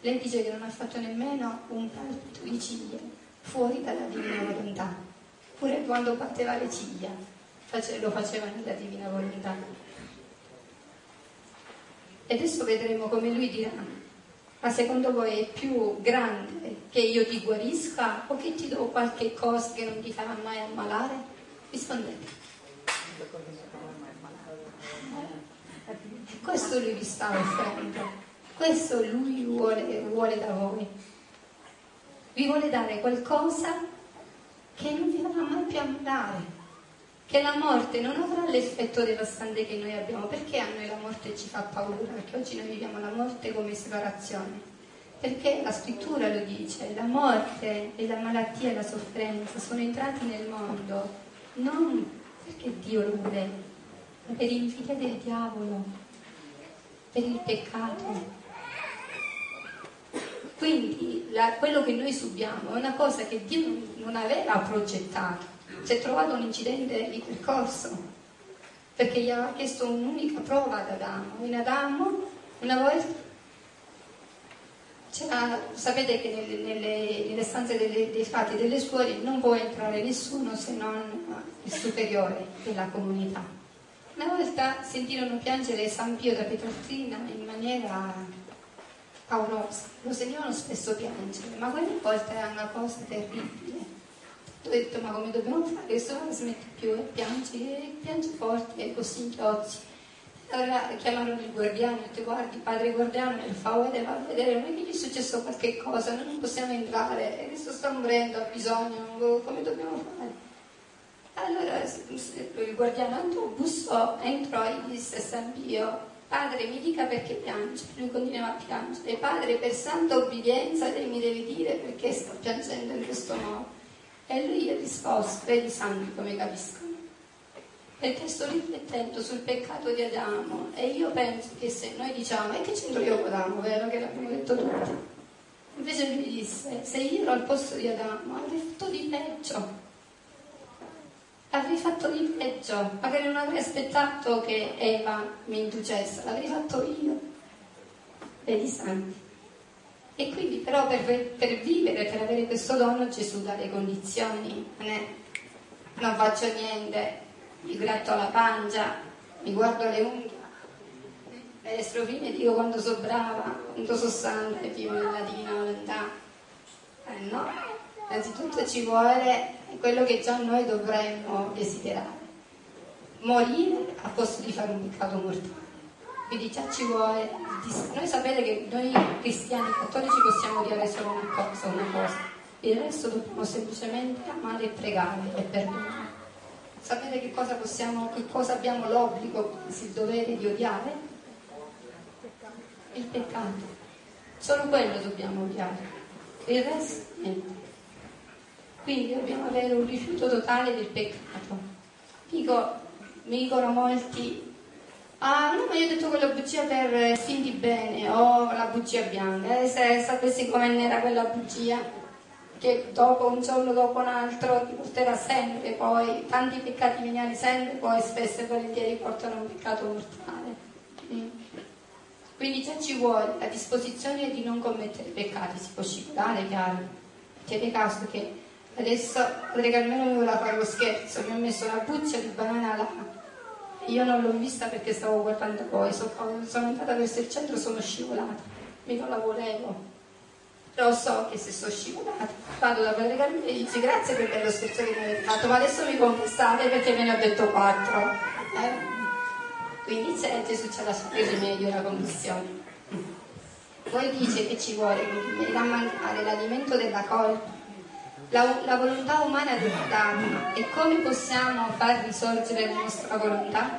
Lei dice che non ha fatto nemmeno un palpito di ciglia fuori dalla divina volontà, pure quando batteva le ciglia lo faceva nella divina volontà. E adesso vedremo come lui dirà: ma secondo voi è più grande che io ti guarisca o che ti do qualche cosa che non ti farà mai ammalare? Rispondete. Questo lui vi sta offrendo, questo lui vuole, vuole da voi. Vi vuole dare qualcosa che non vi farà mai più ammalare, che la morte non avrà l'effetto devastante che noi abbiamo. Perché a noi la morte ci fa paura? Perché oggi noi viviamo la morte come separazione, perché la scrittura lo dice: la morte e la malattia e la sofferenza sono entrati nel mondo non perché Dio lo vuole, ma per invidia del diavolo, per il peccato. Quindi la, quello che noi subiamo è una cosa che Dio non aveva progettato. Si è trovato un incidente di percorso, perché gli aveva chiesto un'unica prova ad Adamo. In Adamo una volta c'era, sapete che nelle, nelle, nelle stanze delle, dei frati e delle suore non può entrare nessuno se non il superiore della comunità. Una volta sentirono piangere San Pio da Pietrelcina in maniera paurosa, lo sentivano spesso piangere, ma quella volta era una cosa terribile. Ho detto: ma come dobbiamo fare? Questo non smette più e piange, e piange forte e con singhiozzi. Allora chiamarono il guardiano e detto: guardi, padre guardiano, mi fa vedere, va a vedere, non è che gli è successo qualche cosa, noi non possiamo entrare, e adesso sta morendo, ha bisogno, come dobbiamo fare? Allora il guardiano andò, bussò, entrò e disse a San Pio: padre, mi dica perché piange. Lui continuava a piangere. Padre, per santa obbedienza lei mi deve dire perché sto piangendo in questo modo. E lui gli ha risposto: vedi santi come capiscono, perché sto riflettendo sul peccato di Adamo, e io penso che se noi diciamo: e che c'entro io con Adamo, vero che l'abbiamo detto tutti? Invece lui disse: se io ero al posto di Adamo avrei fatto di peggio. Avrei fatto di peggio, magari non avrei aspettato che Eva mi inducesse, l'avrei fatto io, dei santi. E quindi però per, per vivere, per avere questo dono, Gesù dà le condizioni, non è non faccio niente, mi gratto la pancia, mi guardo le unghie, me le strofino e dico quando sono brava, quando sono santa e vivo nella Divina Volontà. Eh no, innanzitutto ci vuole quello che già noi dovremmo desiderare, morire a posto di fare un peccato mortale. Quindi già ci vuole, noi sapete che noi cristiani cattolici possiamo dire solo una cosa, una cosa, il resto dobbiamo semplicemente amare e pregare e perdonare. Sapete che cosa possiamo, che cosa abbiamo l'obbligo, il dovere di odiare? Il peccato. Solo quello dobbiamo odiare, il resto niente. Quindi dobbiamo avere un rifiuto totale del peccato. Dico, mi dicono molti, ah no, ma io ho detto quella bugia per fin di bene, o oh, la bugia bianca, eh, se sapessi com'è nera quella bugia, che dopo un giorno dopo un altro ti porterà sempre poi, tanti peccati veniali sempre, poi spesso e volentieri portano a un peccato mortale. Mm. Quindi già ci vuole la disposizione di non commettere peccati, si può scivolare, chiaro. Tieni caso che adesso, perché almeno mi voleva fare lo scherzo, mi ho messo la buccia di banana là. Io non l'ho vista perché stavo guardando voi, sono, sono andata verso il centro, sono scivolata, mica la volevo. Però so che se sono scivolata, vado da Padre Carmela e dici grazie per quello scherzo che mi avete fatto, ma adesso mi confessate perché me ne ho detto quattro. Eh? Quindi c'è Gesù, c'è la sua rimedio, la commissione. Poi dice che ci vuole da mangiare l'alimento della colpa. La, la volontà umana dell'anima, e come possiamo far risorgere la nostra volontà?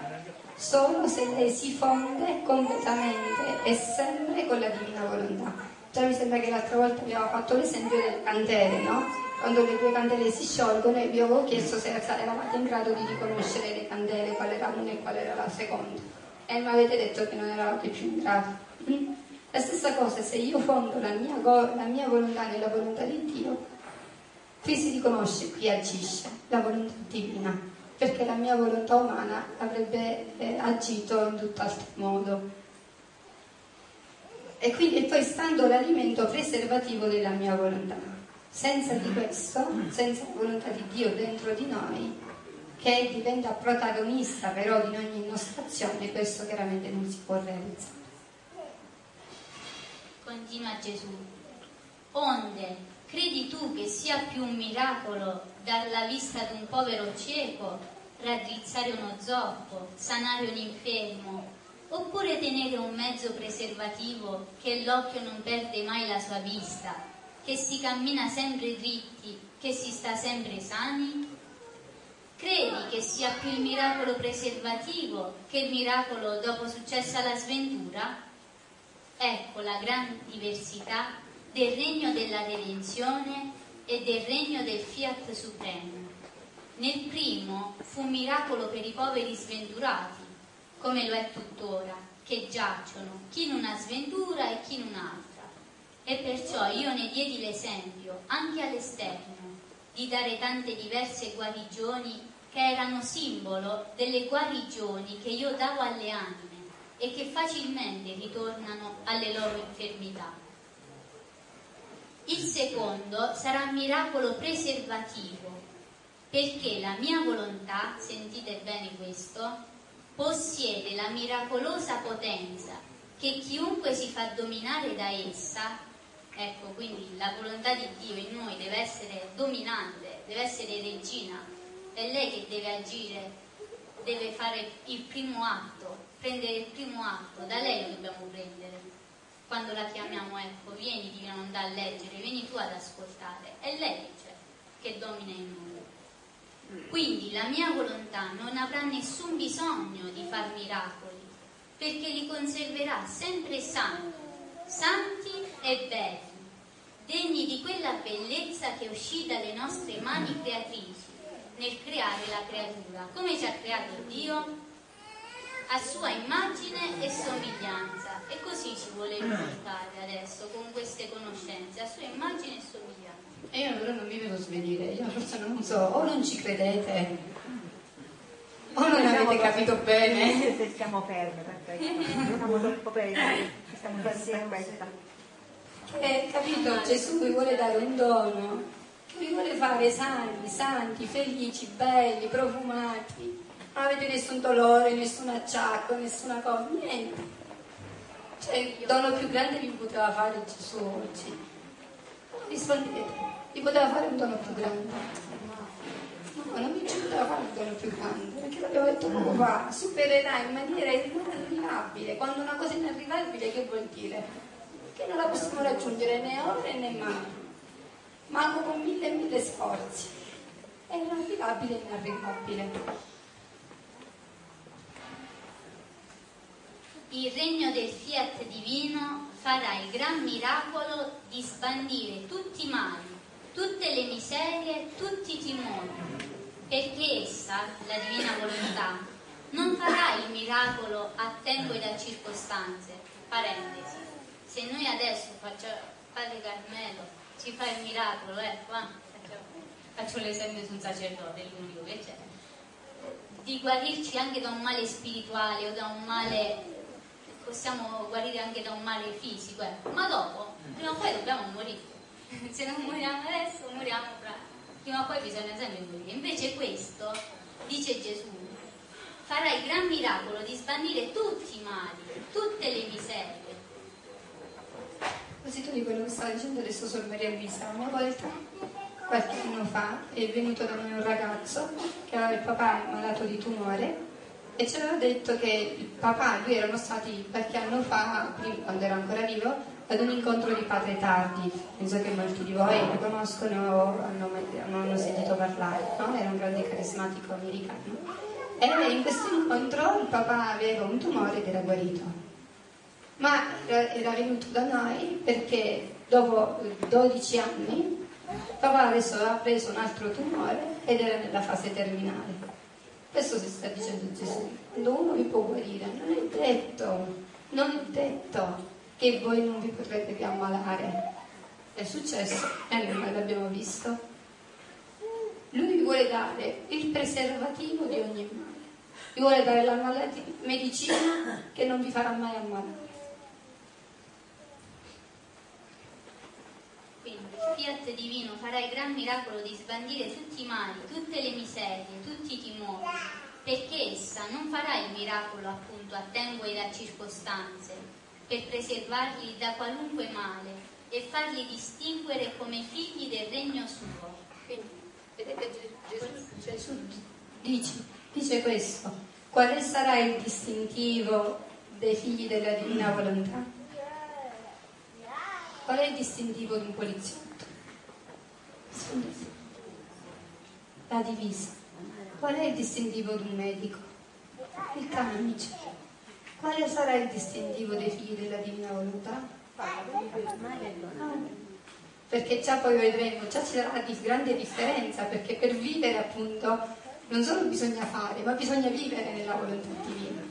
Solo se lei si fonde completamente e sempre con la divina volontà. Già mi sembra che l'altra volta abbiamo fatto l'esempio delle candele, no? Quando le due candele si sciolgono e vi avevo chiesto se eravate in grado di riconoscere le candele, qual era una e qual era la seconda, e mi avete detto che non eravate più in grado. Mm? La stessa cosa, se io fondo la mia, la mia volontà nella volontà di Dio, qui si riconosce, qui agisce la volontà divina, perché la mia volontà umana avrebbe eh, agito in tutt'altro modo. E quindi e poi stando l'alimento preservativo della mia volontà. Senza di questo, senza la volontà di Dio dentro di noi, che diventa protagonista però di ogni nostra azione, questo chiaramente non si può realizzare. Continua Gesù. Onde... credi tu che sia più un miracolo dar la vista ad un povero cieco, raddrizzare uno zoppo, sanare un infermo, oppure tenere un mezzo preservativo che l'occhio non perde mai la sua vista, che si cammina sempre dritti, che si sta sempre sani? Credi che sia più il miracolo preservativo che il miracolo dopo successa la sventura? Ecco la gran diversità del regno della redenzione e del regno del Fiat Supremo. Nel primo fu un miracolo per i poveri sventurati, come lo è tuttora, che giacciono, chi in una sventura e chi in un'altra. E perciò io ne diedi l'esempio, anche all'esterno, di dare tante diverse guarigioni che erano simbolo delle guarigioni che io davo alle anime e che facilmente ritornano alle loro infermità. Il secondo sarà miracolo preservativo, perché la mia volontà, sentite bene questo, possiede la miracolosa potenza che chiunque si fa dominare da essa, ecco quindi la volontà di Dio in noi deve essere dominante, deve essere regina, è lei che deve agire, deve fare il primo atto, prendere il primo atto, da lei lo dobbiamo prendere. Quando la chiamiamo, ecco, vieni Divina Volontà a leggere, vieni tu ad ascoltare, è lei cioè, che domina in noi. Quindi la mia volontà non avrà nessun bisogno di far miracoli, perché li conserverà sempre santi, santi e belli, degni di quella bellezza che uscì dalle nostre mani creatrici nel creare la creatura. Come ci ha creato Dio? A sua immagine e somiglianza, e così ci vuole portare adesso con queste conoscenze, a sua immagine e somiglianza. E io allora non mi vedo svenire, io forse non so, o non ci credete o non avete siamo capito così, bene? Se siamo fermi, siamo troppo bene, siamo fermi questa. Eh, capito? Gesù vi vuole dare un dono, vi vuole fare sani, santi, felici, belli, profumati, non avete nessun dolore, nessun acciacco, nessuna cosa, niente. Cioè, il dono più grande vi poteva fare Gesù oggi. Non rispondete, vi poteva fare un dono più grande. No, non mi ci poteva fare un dono più grande, perché l'abbiamo detto poco fa, supererà in maniera inarrivabile. Quando una cosa è inarrivabile, che vuol dire? Che non la possiamo raggiungere né ora né mai, manco con mille e mille sforzi. È inarrivabile, inarrivabile. Il regno del fiat divino farà il gran miracolo di sbandire tutti i mali, tutte le miserie, tutti i timori, perché essa, la divina volontà, non farà il miracolo a tempo ed a circostanze, parentesi. Se noi adesso facciamo, padre Carmelo ci fa il miracolo, eh, qua, faccio, faccio l'esempio su un sacerdote, è l'unico che c'è, di guarirci anche da un male spirituale o da un male, possiamo guarire anche da un male fisico, eh, ma dopo, prima o poi dobbiamo morire, se non moriamo adesso moriamo fra, prima o poi bisogna sempre morire. Invece questo, dice Gesù, farà il gran miracolo di sbandire tutti i mali, tutte le miserie. Così di quello che stava dicendo adesso su Maria Luisa, una volta, qualche anno fa, è venuto da me un ragazzo che aveva il papà malato di tumore e ci aveva detto che il papà e lui erano stati qualche anno fa, quando era ancora vivo, ad un incontro di padre Tardi. Penso che molti di voi lo conoscono, hanno, hanno sentito parlare, no? Era un grande carismatico americano. E in questo incontro il papà aveva un tumore ed era guarito. Ma era venuto da noi perché dopo dodici anni papà adesso aveva preso un altro tumore ed era nella fase terminale. Questo si sta dicendo Gesù. Quando uno vi può guarire, non è detto, non è detto che voi non vi potrete più ammalare. È successo e noi l'abbiamo visto. Lui vi vuole dare il preservativo di ogni male. Vi vuole dare la malattia, medicina che non vi farà mai ammalare. Quindi il fiat divino farà il gran miracolo di sbandire tutti i mali, tutte le miserie, tutti i timori, perché essa non farà il miracolo appunto a tempo ed a circostanze, per preservarli da qualunque male e farli distinguere come figli del regno suo. Quindi, vedete Gesù, Gesù dice, dice questo, quale sarà il distintivo dei figli della divina volontà? Qual è il distintivo di un poliziotto? La divisa. Qual è il distintivo di un medico? Il camice. Quale sarà il distintivo dei figli della divina volontà? Perché già poi vedremo, già ci sarà una grande differenza, perché per vivere appunto non solo bisogna fare, ma bisogna vivere nella volontà divina.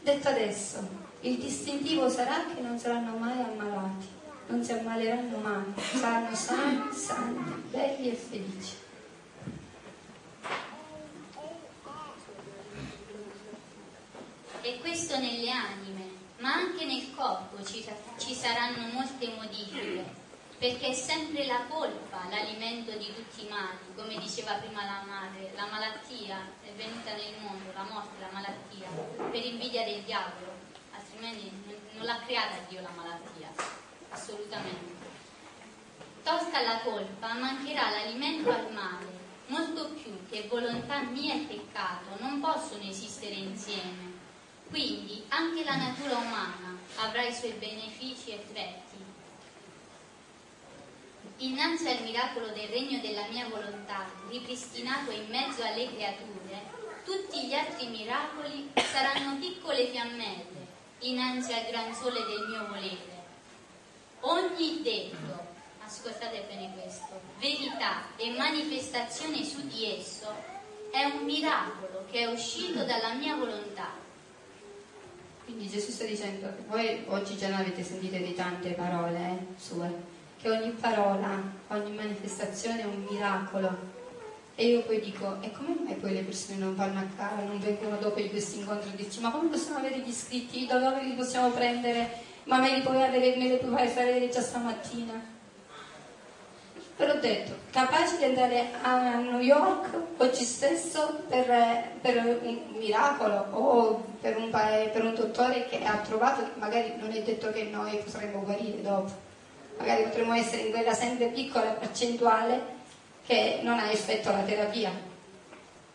Detto adesso, il distintivo sarà che non saranno mai ammalati, non si ammaleranno mai, saranno sani, santi, belli e felici. E questo nelle anime, ma anche nel corpo ci, ci saranno molte modifiche, perché è sempre la colpa l'alimento di tutti i mali, come diceva prima la madre, la malattia è venuta nel mondo, la morte, la malattia, per invidia del diavolo. Non l'ha creata Dio la malattia, assolutamente. Tolta la colpa, mancherà l'alimento al male, molto più che volontà mia e peccato non possono esistere insieme. Quindi anche la natura umana avrà i suoi benefici e effetti. Innanzi al miracolo del regno della mia volontà, ripristinato in mezzo alle creature, tutti gli altri miracoli saranno piccole fiammelle innanzi al gran sole del mio volere. Ogni detto, ascoltate bene questo, verità e manifestazione su di esso è un miracolo che è uscito dalla mia volontà. Quindi Gesù sta dicendo, voi oggi già ne avete sentite di tante parole eh, sue, che ogni parola, ogni manifestazione è un miracolo E io poi dico, e come mai poi le persone non vanno a casa, non vengono dopo di questi incontri e dicono, ma come possono avere gli iscritti, da dove li possiamo prendere, ma me li puoi avere, me li puoi fare vedere già stamattina? Però ho detto, capaci di andare a New York oggi stesso per, per un miracolo o per un, per un dottore che ha trovato, magari non è detto che noi potremmo guarire dopo, magari potremmo essere in quella sempre piccola percentuale che non ha effetto la terapia.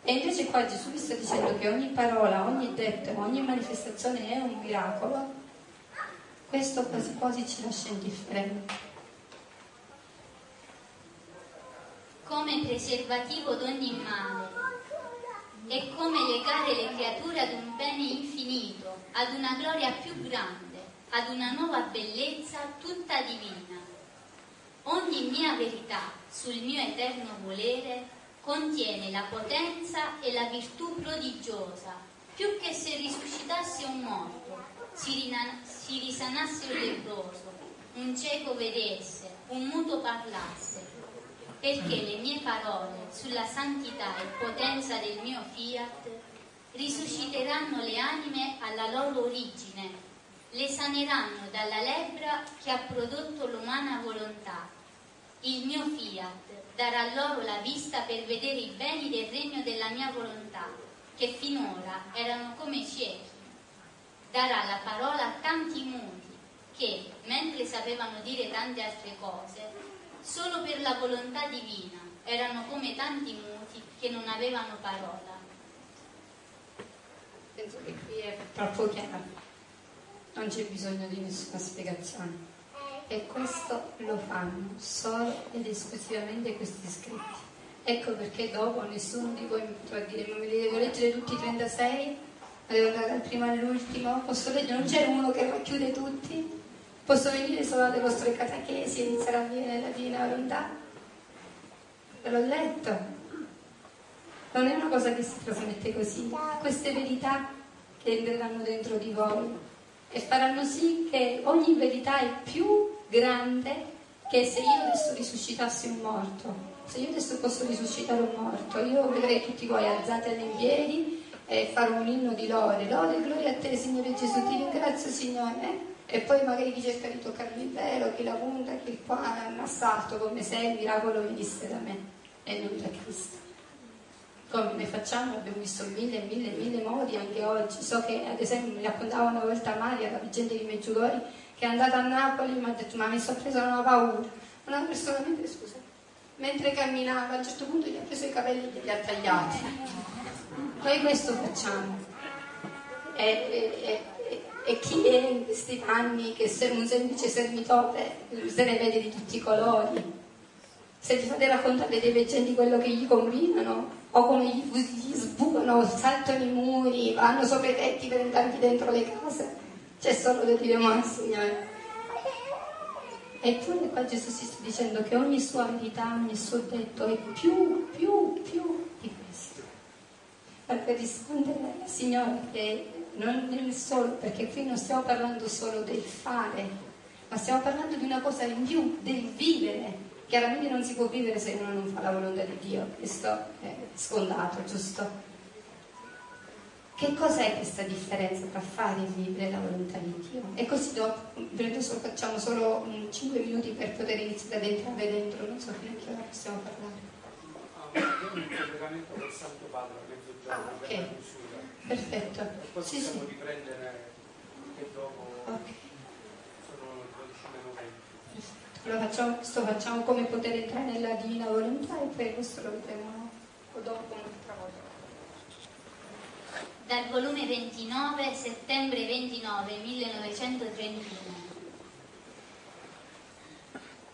E invece qua Gesù mi sta dicendo che ogni parola, ogni detto, ogni manifestazione è un miracolo. Questo quasi quasi ci lascia indifferenti. Come preservativo d'ogni male, è come legare le creature ad un bene infinito, ad una gloria più grande, ad una nuova bellezza tutta divina. Ogni mia verità sul mio eterno volere contiene la potenza e la virtù prodigiosa, più che se risuscitasse un morto, si, rina- si risanasse un lebbroso, un cieco vedesse, un muto parlasse, perché le mie parole sulla santità e potenza del mio fiat risusciteranno le anime alla loro origine, le saneranno dalla lebbra che ha prodotto l'umana volontà. Il mio fiat darà loro la vista per vedere i beni del regno della mia volontà, che finora erano come ciechi. Darà la parola a tanti muti che, mentre sapevano dire tante altre cose, solo per la volontà divina erano come tanti muti che non avevano parola. Penso che qui è troppo chiaro, non c'è bisogno di nessuna spiegazione. E questo lo fanno solo ed esclusivamente questi iscritti. Ecco perché dopo nessuno di voi mi potrà dire, ma me li devo leggere tutti i trentasei? Ma devo andare dal primo all'ultimo? Posso leggere? Non c'è uno che racchiude tutti? Posso venire solo alle vostre catechesi e iniziare a vivere nella Divina Volontà? Ve l'ho letto. Non è una cosa che si trasmette così. Queste verità che entreranno dentro di voi e faranno sì che ogni verità è più grande che se io adesso risuscitassi un morto, se io adesso posso risuscitare un morto, io vedrei tutti voi alzati in piedi e fare un inno di lode, lode, gloria a te Signore Gesù, ti ringrazio Signore, e poi magari chi cerca di toccarmi il velo, chi la punta, chi qua, un assalto, come se il miracolo venisse da me e non da Cristo. Come ne facciamo? Abbiamo visto mille, mille, mille modi anche oggi. So che ad esempio mi raccontava una volta Maria, la vigente di Medjugorje, che è andata a Napoli e mi ha detto, ma mi sono presa una paura, una persona, mentre, scusa, mentre camminava, a un certo punto gli ha preso i capelli e li ha tagliati. Noi questo facciamo. E, e, e, e chi è in questi panni, che è un semplice servitore, se ne vede di tutti i colori. Se ti fate raccontare dei veggenti quello che gli combinano, o come gli, gli sbucano, saltano i muri, vanno sopra i tetti per entrargli dentro le case, c'è solo da dire ma Signore. Eppure qua Gesù si sta dicendo che ogni sua verità, ogni suo detto è più, più, più di questo. Ma per rispondere Signore, che non è solo, perché qui non stiamo parlando solo del fare, ma stiamo parlando di una cosa in più, del vivere. Chiaramente non si può vivere se uno non fa la volontà di Dio, questo è scontato, giusto? Che cos'è questa differenza tra fare e vivere la volontà di Dio? E così dopo, adesso facciamo solo cinque minuti per poter iniziare ad entrare dentro, non so fino a che ora possiamo parlare. Ah, io mi collegamento col Santo Padre a mezzogiorno, ah, okay, per la chiusura. Perfetto. E poi sì, possiamo sì, riprendere che dopo, okay, sono dodici meno venti. Perfetto. Lo facciamo, questo facciamo come poter entrare nella Divina Volontà e poi questo lo vedremo dopo un'altra volta. Dal volume ventinove, settembre ventinove, millenovecentotrentuno.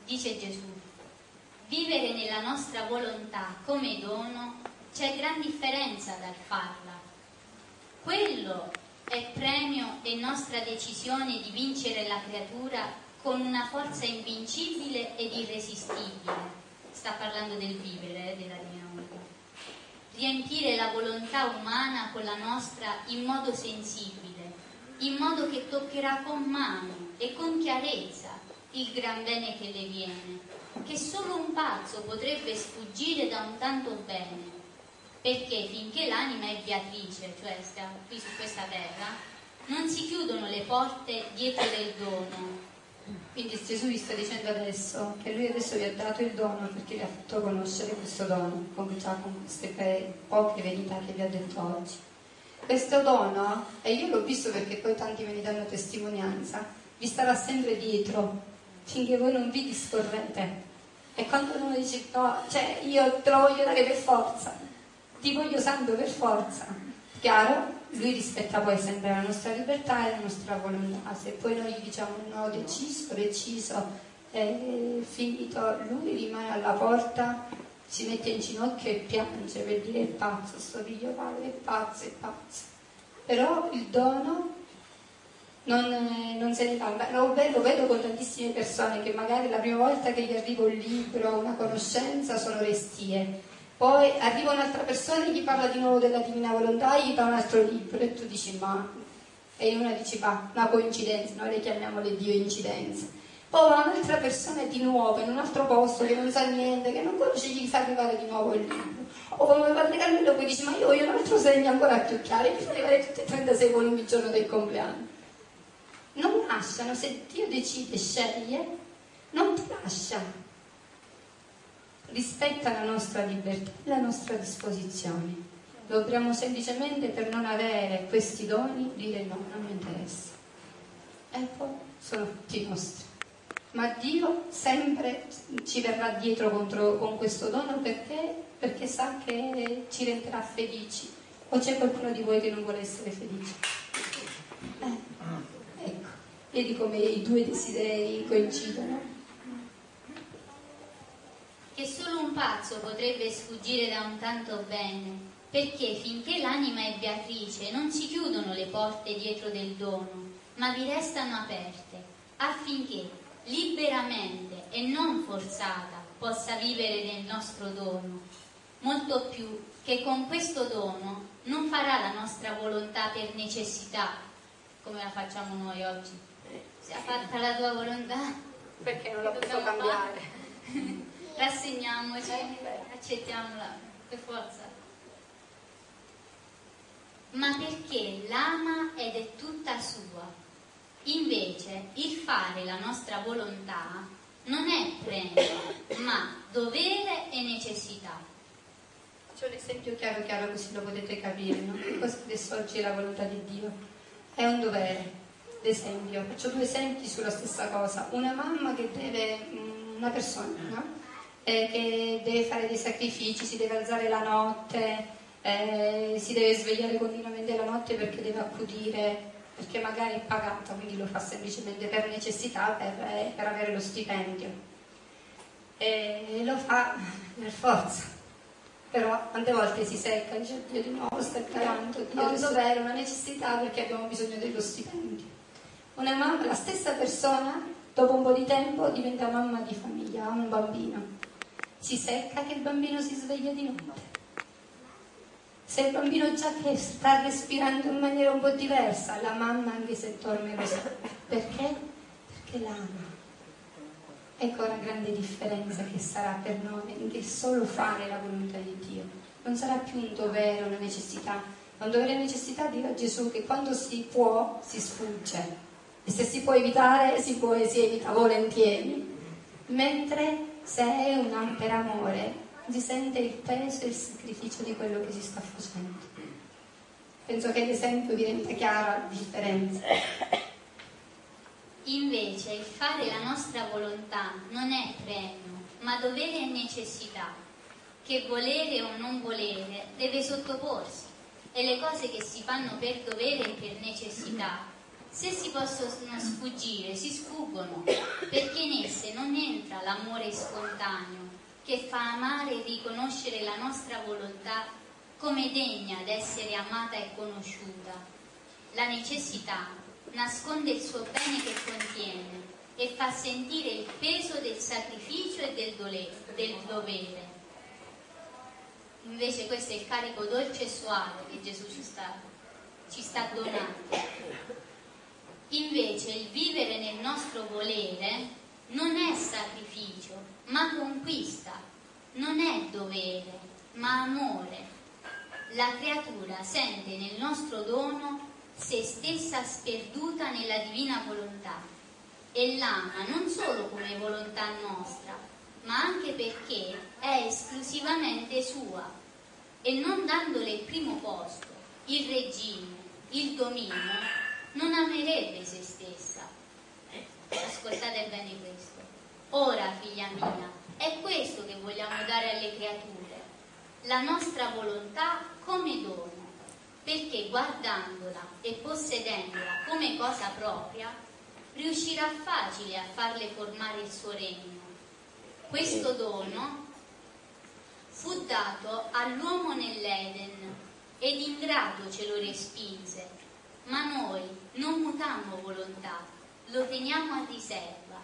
Dice Gesù: vivere nella nostra volontà come dono c'è gran differenza dal farla. Quello è premio e nostra decisione di vincere la creatura con una forza invincibile ed irresistibile. Sta parlando del vivere, eh, della Divina Volontà. Riempire la volontà umana con la nostra in modo sensibile, in modo che toccherà con mano e con chiarezza il gran bene che le viene, che solo un pazzo potrebbe sfuggire da un tanto bene, perché finché l'anima è beatrice, cioè sta qui su questa terra, non si chiudono le porte dietro del dono. Quindi Gesù vi sta dicendo adesso che lui adesso vi ha dato il dono perché vi ha fatto conoscere questo dono, come già con queste poche verità che vi ha detto oggi. Questo dono, e io l'ho visto perché poi tanti me ne danno testimonianza, vi starà sempre dietro finché voi non vi discorrete. E quando uno dice no, cioè io te lo voglio dare per forza, ti voglio santo per forza, chiaro? Lui rispetta poi sempre la nostra libertà e la nostra volontà. Se poi noi gli diciamo no, deciso, deciso, è finito, lui rimane alla porta, si mette in ginocchio e piange per dire è pazzo, sto figlio padre, è pazzo, è pazzo. Però il dono non, non se ne fa. Lo vedo, vedo con tantissime persone che magari la prima volta che gli arriva un libro, una conoscenza, sono restie. Poi arriva un'altra persona e gli parla di nuovo della Divina Volontà e gli dà un altro libro e tu dici ma... e una dice ma una coincidenza, noi le chiamiamo le Dio incidenze. Poi va un'altra persona di nuovo in un altro posto che non sa niente, che non conosce, gli fa arrivare di nuovo il libro. O come Padre Carmelo poi dice ma io voglio un altro segno ancora più chiaro e gli fa arrivare tutti e trentasei volumi il giorno del compleanno. Non lasciano, se Dio decide, sceglie, non ti lascia. Rispetta la nostra libertà e la nostra disposizione. Dobbiamo semplicemente, per non avere questi doni, dire no, non mi interessa. Ecco, sono tutti nostri. Ma Dio sempre ci verrà dietro contro, con questo dono perché, perché sa che ci renderà felici. O c'è qualcuno di voi che non vuole essere felice? Eh, ecco, vedi come i due desideri coincidono. Che solo un pazzo potrebbe sfuggire da un tanto bene, perché finché l'anima è beatrice non si chiudono le porte dietro del dono, ma vi restano aperte, affinché liberamente e non forzata possa vivere del nostro dono, molto più che con questo dono non farà la nostra volontà per necessità, come la facciamo noi oggi. Sia fatta la tua volontà, perché non la posso cambiare. Fare. Rassegniamoci, accettiamola per forza, ma perché l'ama ed è tutta sua. Invece il fare la nostra volontà non è premio, ma dovere e necessità. C'è un esempio chiaro chiaro così lo potete capire, no? Che cosa adesso oggi è la volontà di Dio? È un dovere. L'esempio, faccio due esempi sulla stessa cosa. Una mamma che deve, una persona, no? Eh, che deve fare dei sacrifici, si deve alzare la notte, eh, si deve svegliare continuamente la notte perché deve accudire, perché magari è pagata, quindi lo fa semplicemente per necessità, per, eh, per avere lo stipendio, e lo fa per forza. Però tante volte si secca, dice Dio di nuovo sta cagando, Dio è un dovere, una necessità perché abbiamo bisogno dello stipendio. Una mamma, la stessa persona, dopo un po' di tempo diventa mamma di famiglia, ha un bambino. Si secca che il bambino si sveglia di notte. Se il bambino già che sta respirando in maniera un po' diversa, la mamma anche se dorme così. Perché? Perché l'ama. Ecco la grande differenza che sarà per noi, che solo fare la volontà di Dio. Non sarà più un dovere, una necessità, ma un dovere e necessità dirà Gesù che quando si può si sfugge. E se si può evitare, si può si evita volentieri. Mentre se è un per amore, si sente il peso e il sacrificio di quello che si sta facendo. Penso che l'esempio diventa chiara la differenza. Invece il fare la nostra volontà non è premio, ma dovere e necessità, che volere o non volere deve sottoporsi, e le cose che si fanno per dovere e per necessità, se si possono sfuggire, si sfuggono, perché in esse non entra l'amore spontaneo che fa amare e riconoscere la nostra volontà come degna d'essere amata e conosciuta. La necessità nasconde il suo bene che contiene e fa sentire il peso del sacrificio e del, dole- del dovere. Invece questo è il carico dolce e soave che Gesù ci sta, ci sta donando. Invece il vivere nel nostro volere non è sacrificio, ma conquista, non è dovere, ma amore. La creatura sente nel nostro dono se stessa sperduta nella divina volontà e l'ama non solo come volontà nostra, ma anche perché è esclusivamente sua, e non dandole il primo posto, il regime, il dominio, non amerebbe se stessa. Ascoltate bene questo. Ora, figlia mia, è questo che vogliamo dare alle creature, la nostra volontà come dono, perché guardandola e possedendola come cosa propria, riuscirà facile a farle formare il suo regno. Questo dono fu dato all'uomo nell'Eden ed in grado ce lo respinse, ma noi non mutammo volontà, lo teniamo a riserva,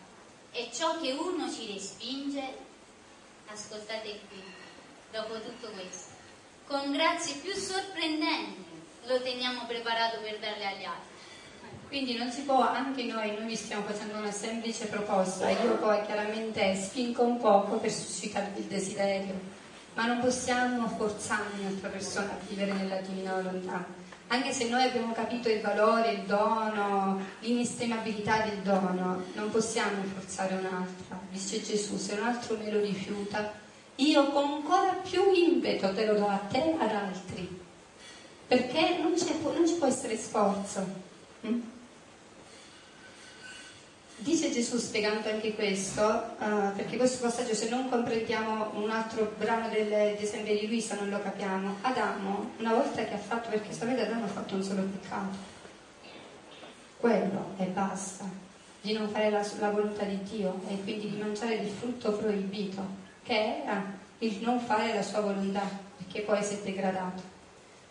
e ciò che uno ci respinge, ascoltate qui, dopo tutto questo, con grazie più sorprendenti lo teniamo preparato per darle agli altri. Quindi non si può, anche noi, noi vi stiamo facendo una semplice proposta, io poi chiaramente spingo un poco per suscitarvi il desiderio, ma non possiamo forzare un'altra persona a vivere nella divina volontà, anche se noi abbiamo capito il valore, il dono, l'inestimabilità del dono. Non possiamo forzare un'altra, dice Gesù, se un altro me lo rifiuta, io con ancora più impeto te lo do a te, ad altri, perché non, non ci può essere sforzo. hm? Dice Gesù, spiegando anche questo, uh, perché questo passaggio, se non comprendiamo un altro brano del, di San Pio di Luisa, non lo capiamo. Adamo, una volta che ha fatto, perché sapete, Adamo ha fatto un solo peccato, quello, e basta, di non fare la, la volontà di Dio, e quindi di mangiare il frutto proibito, che era il non fare la sua volontà, perché poi si è degradato.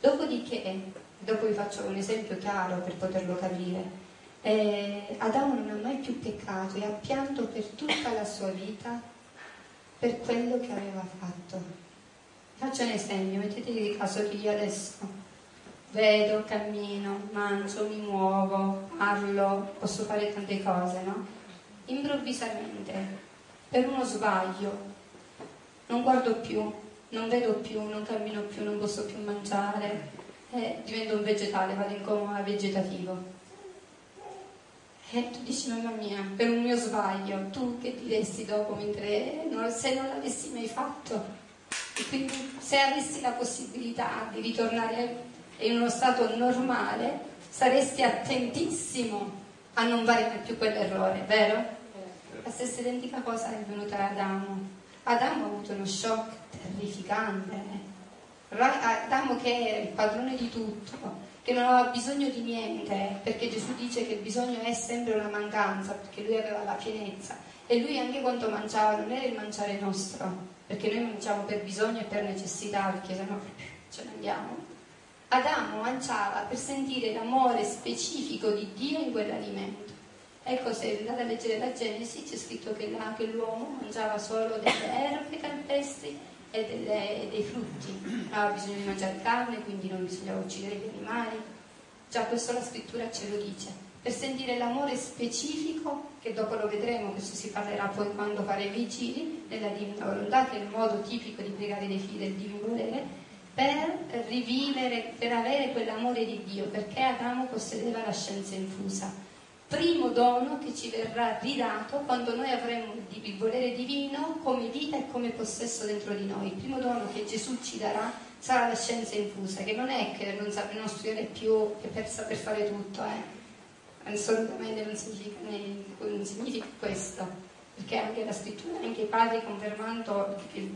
Dopodiché, dopo vi faccio un esempio chiaro per poterlo capire. Eh, Adamo non ha mai più peccato e ha pianto per tutta la sua vita per quello che aveva fatto. Faccio un esempio, mettetevi di caso che io adesso vedo, cammino, mangio, mi muovo, parlo, posso fare tante cose, no? Improvvisamente, per uno sbaglio, non guardo più, non vedo più, non cammino più, non posso più mangiare, eh, divento un vegetale, vado in coma vegetativo. E tu dici, mamma mia, per un mio sbaglio, tu che diresti dopo, mentre non, se non l'avessi mai fatto? E quindi se avessi la possibilità di ritornare in uno stato normale, saresti attentissimo a non fare più quell'errore, vero? La stessa identica cosa è venuta ad Adamo. Adamo ha avuto uno shock terrificante. Adamo, che è il padrone di tutto, che non aveva bisogno di niente, perché Gesù dice che il bisogno è sempre una mancanza, perché lui aveva la pienezza, e lui anche quando mangiava non era il mangiare nostro, perché noi mangiamo per bisogno e per necessità, perché sennò ce ne andiamo. Adamo mangiava per sentire l'amore specifico di Dio in quell'alimento. Ecco, se andate a leggere la Genesi, c'è scritto che l'uomo mangiava solo delle erbe campestri e delle, dei frutti, aveva bisogno di mangiare carne, quindi non bisognava uccidere gli animali. Già questo la scrittura ce lo dice, per sentire l'amore specifico, che dopo lo vedremo, questo si parlerà poi quando fare i vigili della divina volontà, che è il modo tipico di pregare dei figli del divino volere, per rivivere, per avere quell'amore di Dio, perché Adamo possedeva la scienza infusa, primo dono che ci verrà ridato quando noi avremo il volere divino come vita e come possesso dentro di noi. Il primo dono che Gesù ci darà sarà la scienza infusa, che non è che non sapremo studiare più e per saper fare tutto, eh? Assolutamente non significa, non significa questo, perché anche la scrittura, anche i padri, confermando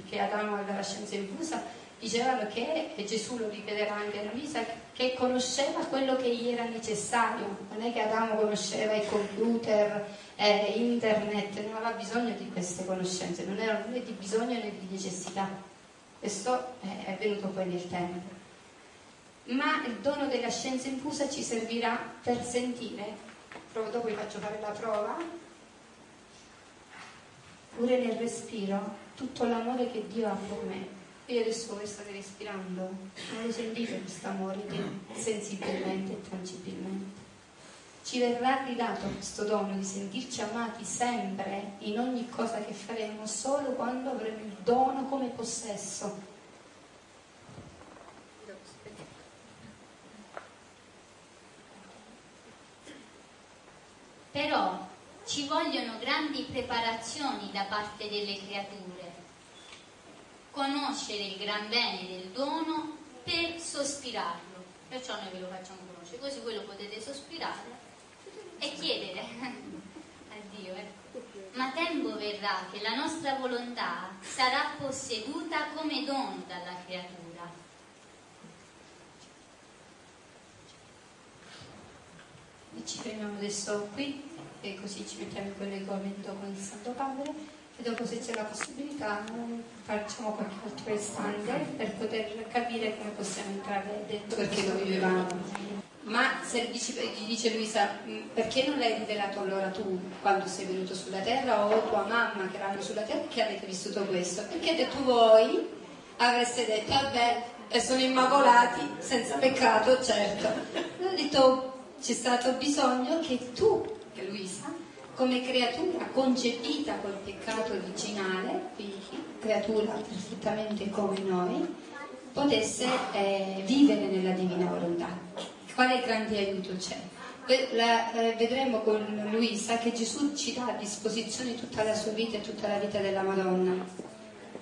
che Adamo aveva la scienza infusa, dicevano che, e Gesù lo ripeterà anche a Luisa, che conosceva quello che gli era necessario. Non è che Adamo conosceva i computer, eh, internet, non aveva bisogno di queste conoscenze, non era né di bisogno né di necessità. Questo è avvenuto poi nel tempo. Ma il dono della scienza infusa ci servirà per sentire, dopo vi faccio fare la prova, pure nel respiro, tutto l'amore che Dio ha per me. Io adesso, come state respirando, non lo sentite questo amore, sensibilmente e tangibilmente? ci verrà ridato questo dono di sentirci amati sempre in ogni cosa che faremo, solo quando avremo il dono come possesso. Però ci vogliono grandi preparazioni da parte delle creature. Conoscere il gran bene del dono per sospirarlo. Perciò noi ve lo facciamo conoscere, così voi lo potete sospirare e chiedere a Dio. Ecco. Ma tempo verrà che la nostra volontà sarà posseduta come dono dalla creatura. E ci fermiamo adesso qui e così ci mettiamo in collegamento con il Santo Padre e dopo, se c'è la possibilità, facciamo qualche altro istante per poter capire come possiamo entrare dentro, perché dove vivevamo. Ma se dici, gli dice Luisa, perché non l'hai rivelato allora tu quando sei venuto sulla terra, o tua mamma che erano sulla terra, che avete vissuto questo? Perché detto voi avreste detto vabbè, e sono immacolati, senza peccato, certo. L'ho detto, c'è stato bisogno che tu, che Luisa, come creatura concepita col peccato originale, quindi creatura perfettamente come noi, potesse eh, vivere nella divina volontà. Quale grande aiuto c'è? La, eh, vedremo con Luisa che Gesù ci dà a disposizione tutta la sua vita e tutta la vita della Madonna,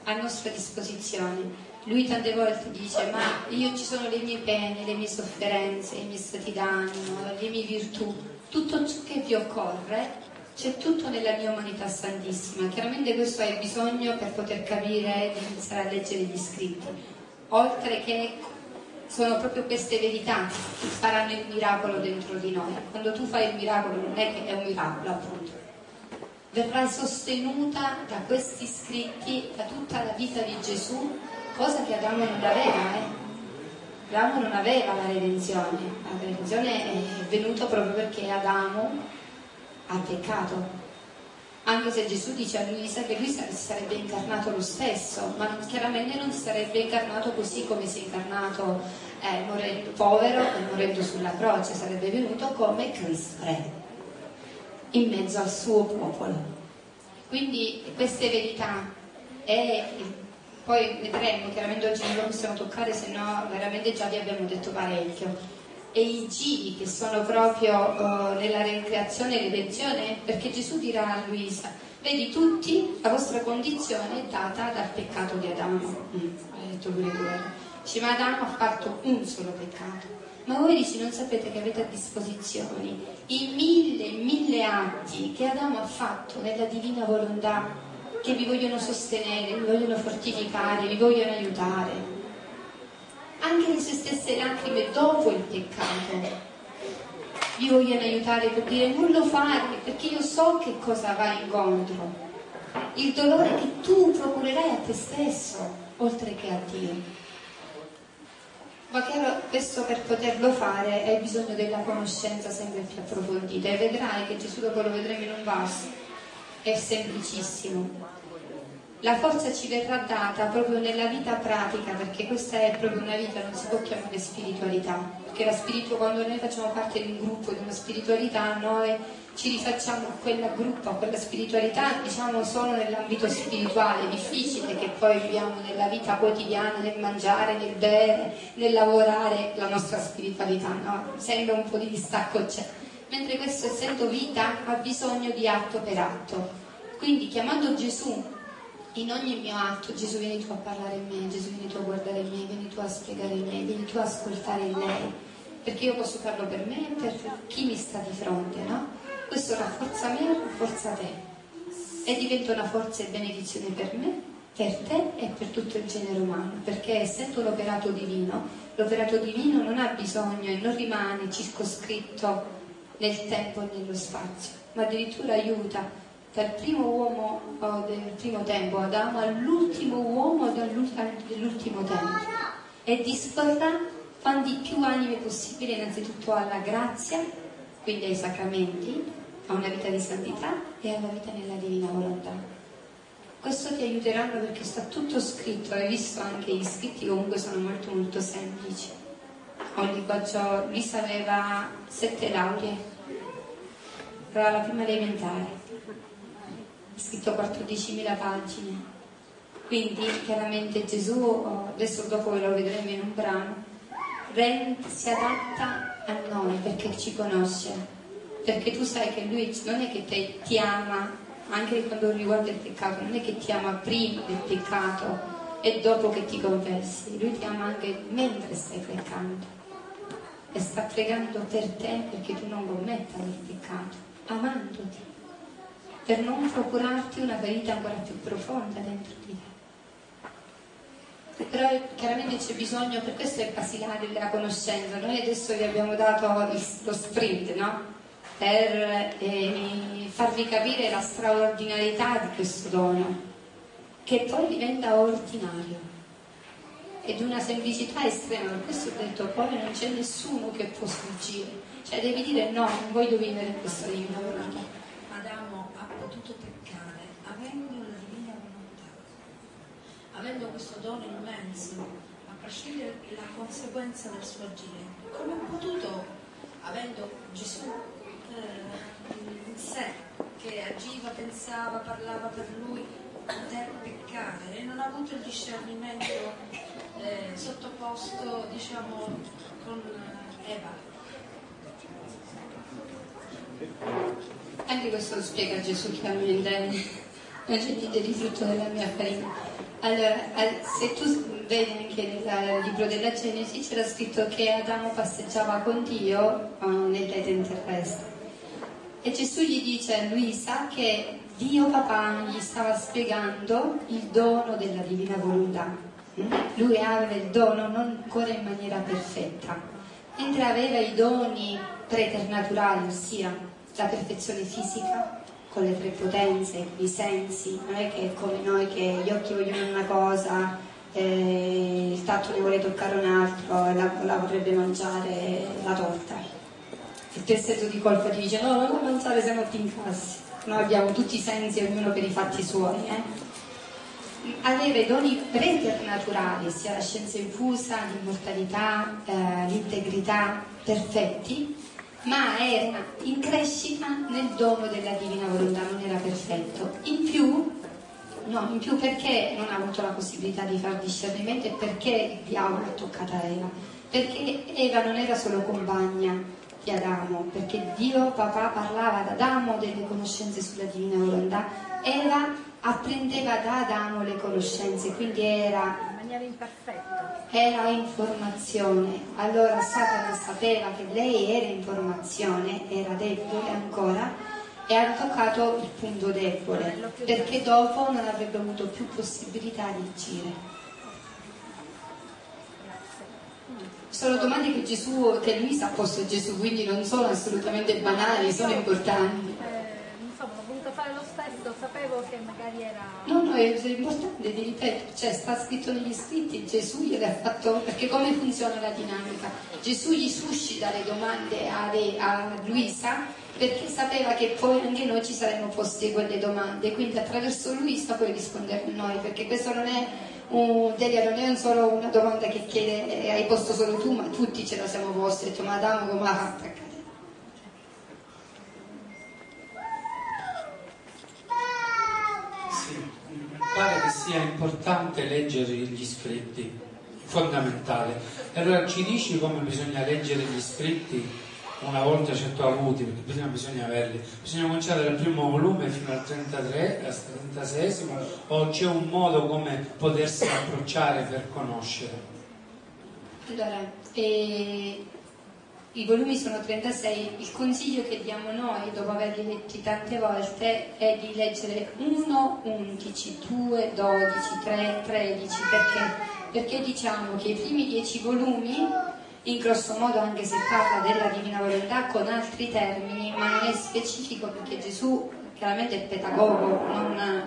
a nostra disposizione. Lui tante volte dice, ma io ci sono le mie pene, le mie sofferenze, i miei stati d'animo, le mie virtù, tutto ciò che vi occorre c'è tutto nella mia umanità santissima. Chiaramente questo hai bisogno per poter capire, di iniziare a leggere gli scritti, oltre che sono proprio queste verità che faranno il miracolo dentro di noi. Quando tu fai il miracolo, non è che è un miracolo, appunto, verrai sostenuta da questi scritti, da tutta la vita di Gesù, cosa che Adamo non aveva, eh? Adamo non aveva la redenzione. La redenzione è venuta proprio perché Adamo ha peccato. Anche se Gesù dice a Luisa che lui si sarebbe incarnato lo stesso, ma non, chiaramente non si sarebbe incarnato così come si è incarnato, eh, morendo povero e morendo sulla croce, sarebbe venuto come Cristo Re, in mezzo al suo popolo. Quindi queste verità è... Poi vedremo, chiaramente oggi non lo possiamo toccare, se no veramente già vi abbiamo detto parecchio. E i giri che sono proprio uh, nella ricreazione e redenzione, perché Gesù dirà a Luisa, vedi tutti, la vostra condizione è data dal peccato di Adamo. Mm, ha detto pure guerra. Dice, ma Adamo ha fatto un solo peccato. Ma voi dici, non sapete che avete a disposizione i mille, mille atti che Adamo ha fatto nella divina volontà, che vi vogliono sostenere, vi vogliono fortificare, vi vogliono aiutare. Anche le sue stesse lacrime dopo il peccato vi vogliono aiutare per dire non lo fare, perché io so che cosa vai incontro. Il dolore che tu procurerai a te stesso, oltre che a Dio. Ma chiaro, questo per poterlo fare hai bisogno della conoscenza sempre più approfondita, e vedrai che Gesù, dopo lo vedremo in un vaso, è semplicissimo. La forza ci verrà data proprio nella vita pratica, perché questa è proprio una vita, non si può chiamare spiritualità, perché la spiritu, quando noi facciamo parte di un gruppo, di una spiritualità, noi ci rifacciamo a quella gruppo, a quella spiritualità, diciamo solo nell'ambito spirituale, difficile, che poi viviamo nella vita quotidiana, nel mangiare, nel bere, nel lavorare, la nostra spiritualità, no? Sembra un po' di distacco c'è. Mentre questo, essendo vita, ha bisogno di atto per atto. Quindi chiamando Gesù in ogni mio atto, Gesù vieni tu a parlare in me, Gesù vieni tu a guardare in me, vieni tu a spiegare in me, vieni tu a ascoltare in lei, perché io posso farlo per me e per chi mi sta di fronte, no? Questo rafforza me, rafforza te, e diventa una forza e benedizione per me, per te e per tutto il genere umano, perché essendo l'operato divino, l'operato divino non ha bisogno e non rimane circoscritto nel tempo e nello spazio, ma addirittura aiuta dal primo uomo oh, del primo tempo, Adamo, all'ultimo uomo dell'ultimo tempo, e disporrà quanti più anime possibile, innanzitutto alla grazia, quindi ai sacramenti, a una vita di santità e alla vita nella divina volontà. Questo ti aiuteranno, perché sta tutto scritto, hai visto anche gli scritti, comunque sono molto molto semplici. Ogni boccio, Luisa aveva sette lauree, era la prima elementare, ha scritto quattordicimila pagine, quindi chiaramente Gesù, adesso dopo ve lo vedremo in un brano, si adatta a noi perché ci conosce, perché tu sai che lui non è che te, ti ama anche quando riguarda il peccato, non è che ti ama prima del peccato e dopo che ti confessi, lui ti ama anche mentre stai peccando e sta pregando per te perché tu non commetta il peccato, amandoti, per non procurarti una ferita ancora più profonda dentro di te. Però chiaramente c'è bisogno, per questo è basilare la conoscenza. Noi adesso vi abbiamo dato lo sprint, no? Per eh, farvi capire la straordinarietà di questo dono, che poi diventa ordinario ed una semplicità estrema. Per questo ho detto, poi non c'è nessuno che può sfuggire, cioè devi dire no, non voglio vivere questo divino volontario. Adamo ha potuto peccare avendo la divina volontà, avendo questo dono immenso, a prescindere dalla conseguenza del suo agire. Come ha potuto, avendo Gesù eh, in sé, che agiva, pensava, parlava per lui, poter peccare? Non ha avuto il discernimento Eh, sottoposto, diciamo, con Eva. Anche questo lo spiega Gesù chiaramente, non c'è niente di frutto della mia farina. Allora, se tu vedi anche nel libro della Genesi c'era scritto che Adamo passeggiava con Dio nell'Eden terrestre e Gesù gli dice a Luisa che Dio papà gli stava spiegando il dono della divina volontà. Lui aveva il dono non ancora in maniera perfetta, mentre aveva i doni preternaturali, ossia la perfezione fisica con le tre potenze, con i sensi. Non è che è come noi che gli occhi vogliono una cosa, eh, il tatto ne vuole toccare un altro e la, la vorrebbe mangiare la torta, e per senso di colpa ti dice no, non la mangiare se non ti incassi. Noi abbiamo tutti i sensi, ognuno per i fatti suoi, eh? Aveva i doni preternaturali, sia la scienza infusa, l'immortalità, eh, l'integrità, perfetti, ma era in crescita nel dono della divina volontà, non era perfetto. In più, no, in più perché non ha avuto la possibilità di far discernimento e perché il diavolo ha toccato Eva? Perché Eva non era solo compagna di Adamo, perché Dio papà parlava ad Adamo delle conoscenze sulla divina volontà, Eva apprendeva da Adamo le conoscenze, quindi era in maniera imperfetta, era informazione. Allora Satana sapeva che lei era informazione, era debole ancora e ha toccato il punto debole, perché dopo non avrebbe avuto più possibilità di agire. Sono domande che Gesù, che Luisa ha posto a Gesù, quindi non sono assolutamente banali, sono importanti. Sapevo che magari era... No, no, è importante, ti ripeto, cioè sta scritto negli scritti, Gesù gliel'ha fatto, perché come funziona la dinamica? Gesù gli suscita le domande a, le, a Luisa perché sapeva che poi anche noi ci saremmo posti quelle domande, quindi attraverso Luisa puoi rispondere a noi, perché questo non è un, Delia, non è solo una domanda che chiede, hai posto solo tu, ma tutti ce la siamo posti, ho detto ma Adamo come l'ha fatta? Pare che sia importante leggere gli scritti, fondamentale. Allora ci dici come bisogna leggere gli scritti una volta certo avuti, perché prima bisogna averli. Bisogna cominciare dal primo volume fino al trentatré, al trentaseiesimo, o c'è un modo come potersi approcciare per conoscere? Allora, eh, i volumi sono trentasei, il consiglio che diamo noi dopo averli letti tante volte è di leggere uno, undici, due, dodici, tre, tredici, perché? Perché diciamo che i primi dieci volumi, in grosso modo, anche se parla della Divina Volontà con altri termini, ma non è specifico perché Gesù chiaramente è pedagogo, non,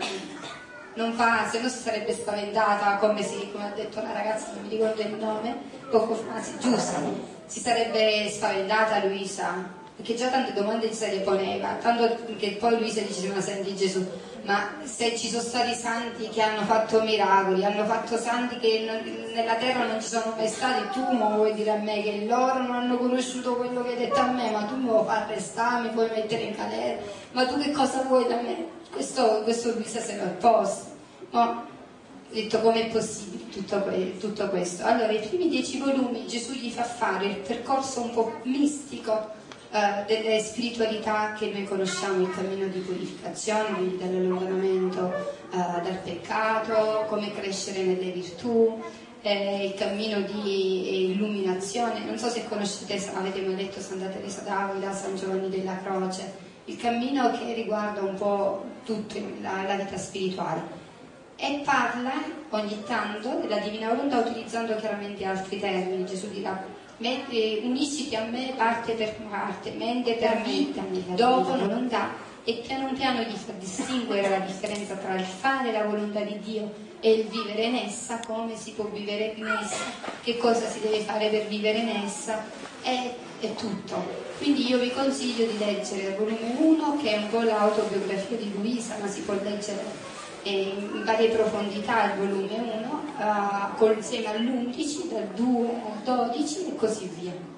non fa, se no si sarebbe spaventata, come, si, come ha detto la ragazza, non mi ricordo il nome, poco fa, giusto. Si sarebbe spaventata Luisa perché già tante domande se le poneva, tanto che poi Luisa diceva sempre di Gesù, ma se ci sono stati santi che hanno fatto miracoli, hanno fatto santi che non, nella terra non ci sono mai stati, tu mi vuoi dire a me che loro non hanno conosciuto quello che hai detto a me, ma tu mi vuoi far arrestare, mi vuoi mettere in galera, ma tu che cosa vuoi da me? Questo, questo Luisa se lo ha posto, ma ho detto com'è possibile tutto, tutto questo? Allora, i primi dieci volumi Gesù gli fa fare il percorso un po' mistico eh, delle spiritualità che noi conosciamo, il cammino di purificazione, quindi dall'allontanamento eh, dal peccato, come crescere nelle virtù, eh, il cammino di illuminazione. Non so se conoscete, avete mai letto Santa Teresa d'Avila, San Giovanni della Croce, il cammino che riguarda un po' tutto la, la vita spirituale. E parla ogni tanto della Divina Volontà utilizzando chiaramente altri termini. Gesù dirà: unisciti a me parte per parte, mente per mente, dopo la volontà, e piano piano gli fa distinguere la differenza tra il fare la volontà di Dio e il vivere in essa, come si può vivere in essa, che cosa si deve fare per vivere in essa, e, e tutto. Quindi io vi consiglio di leggere il volume uno, che è un po' l'autobiografia di Luisa, ma si può leggere in varie profondità il volume uno, uh, insieme all'undici, dal due al dodici e così via.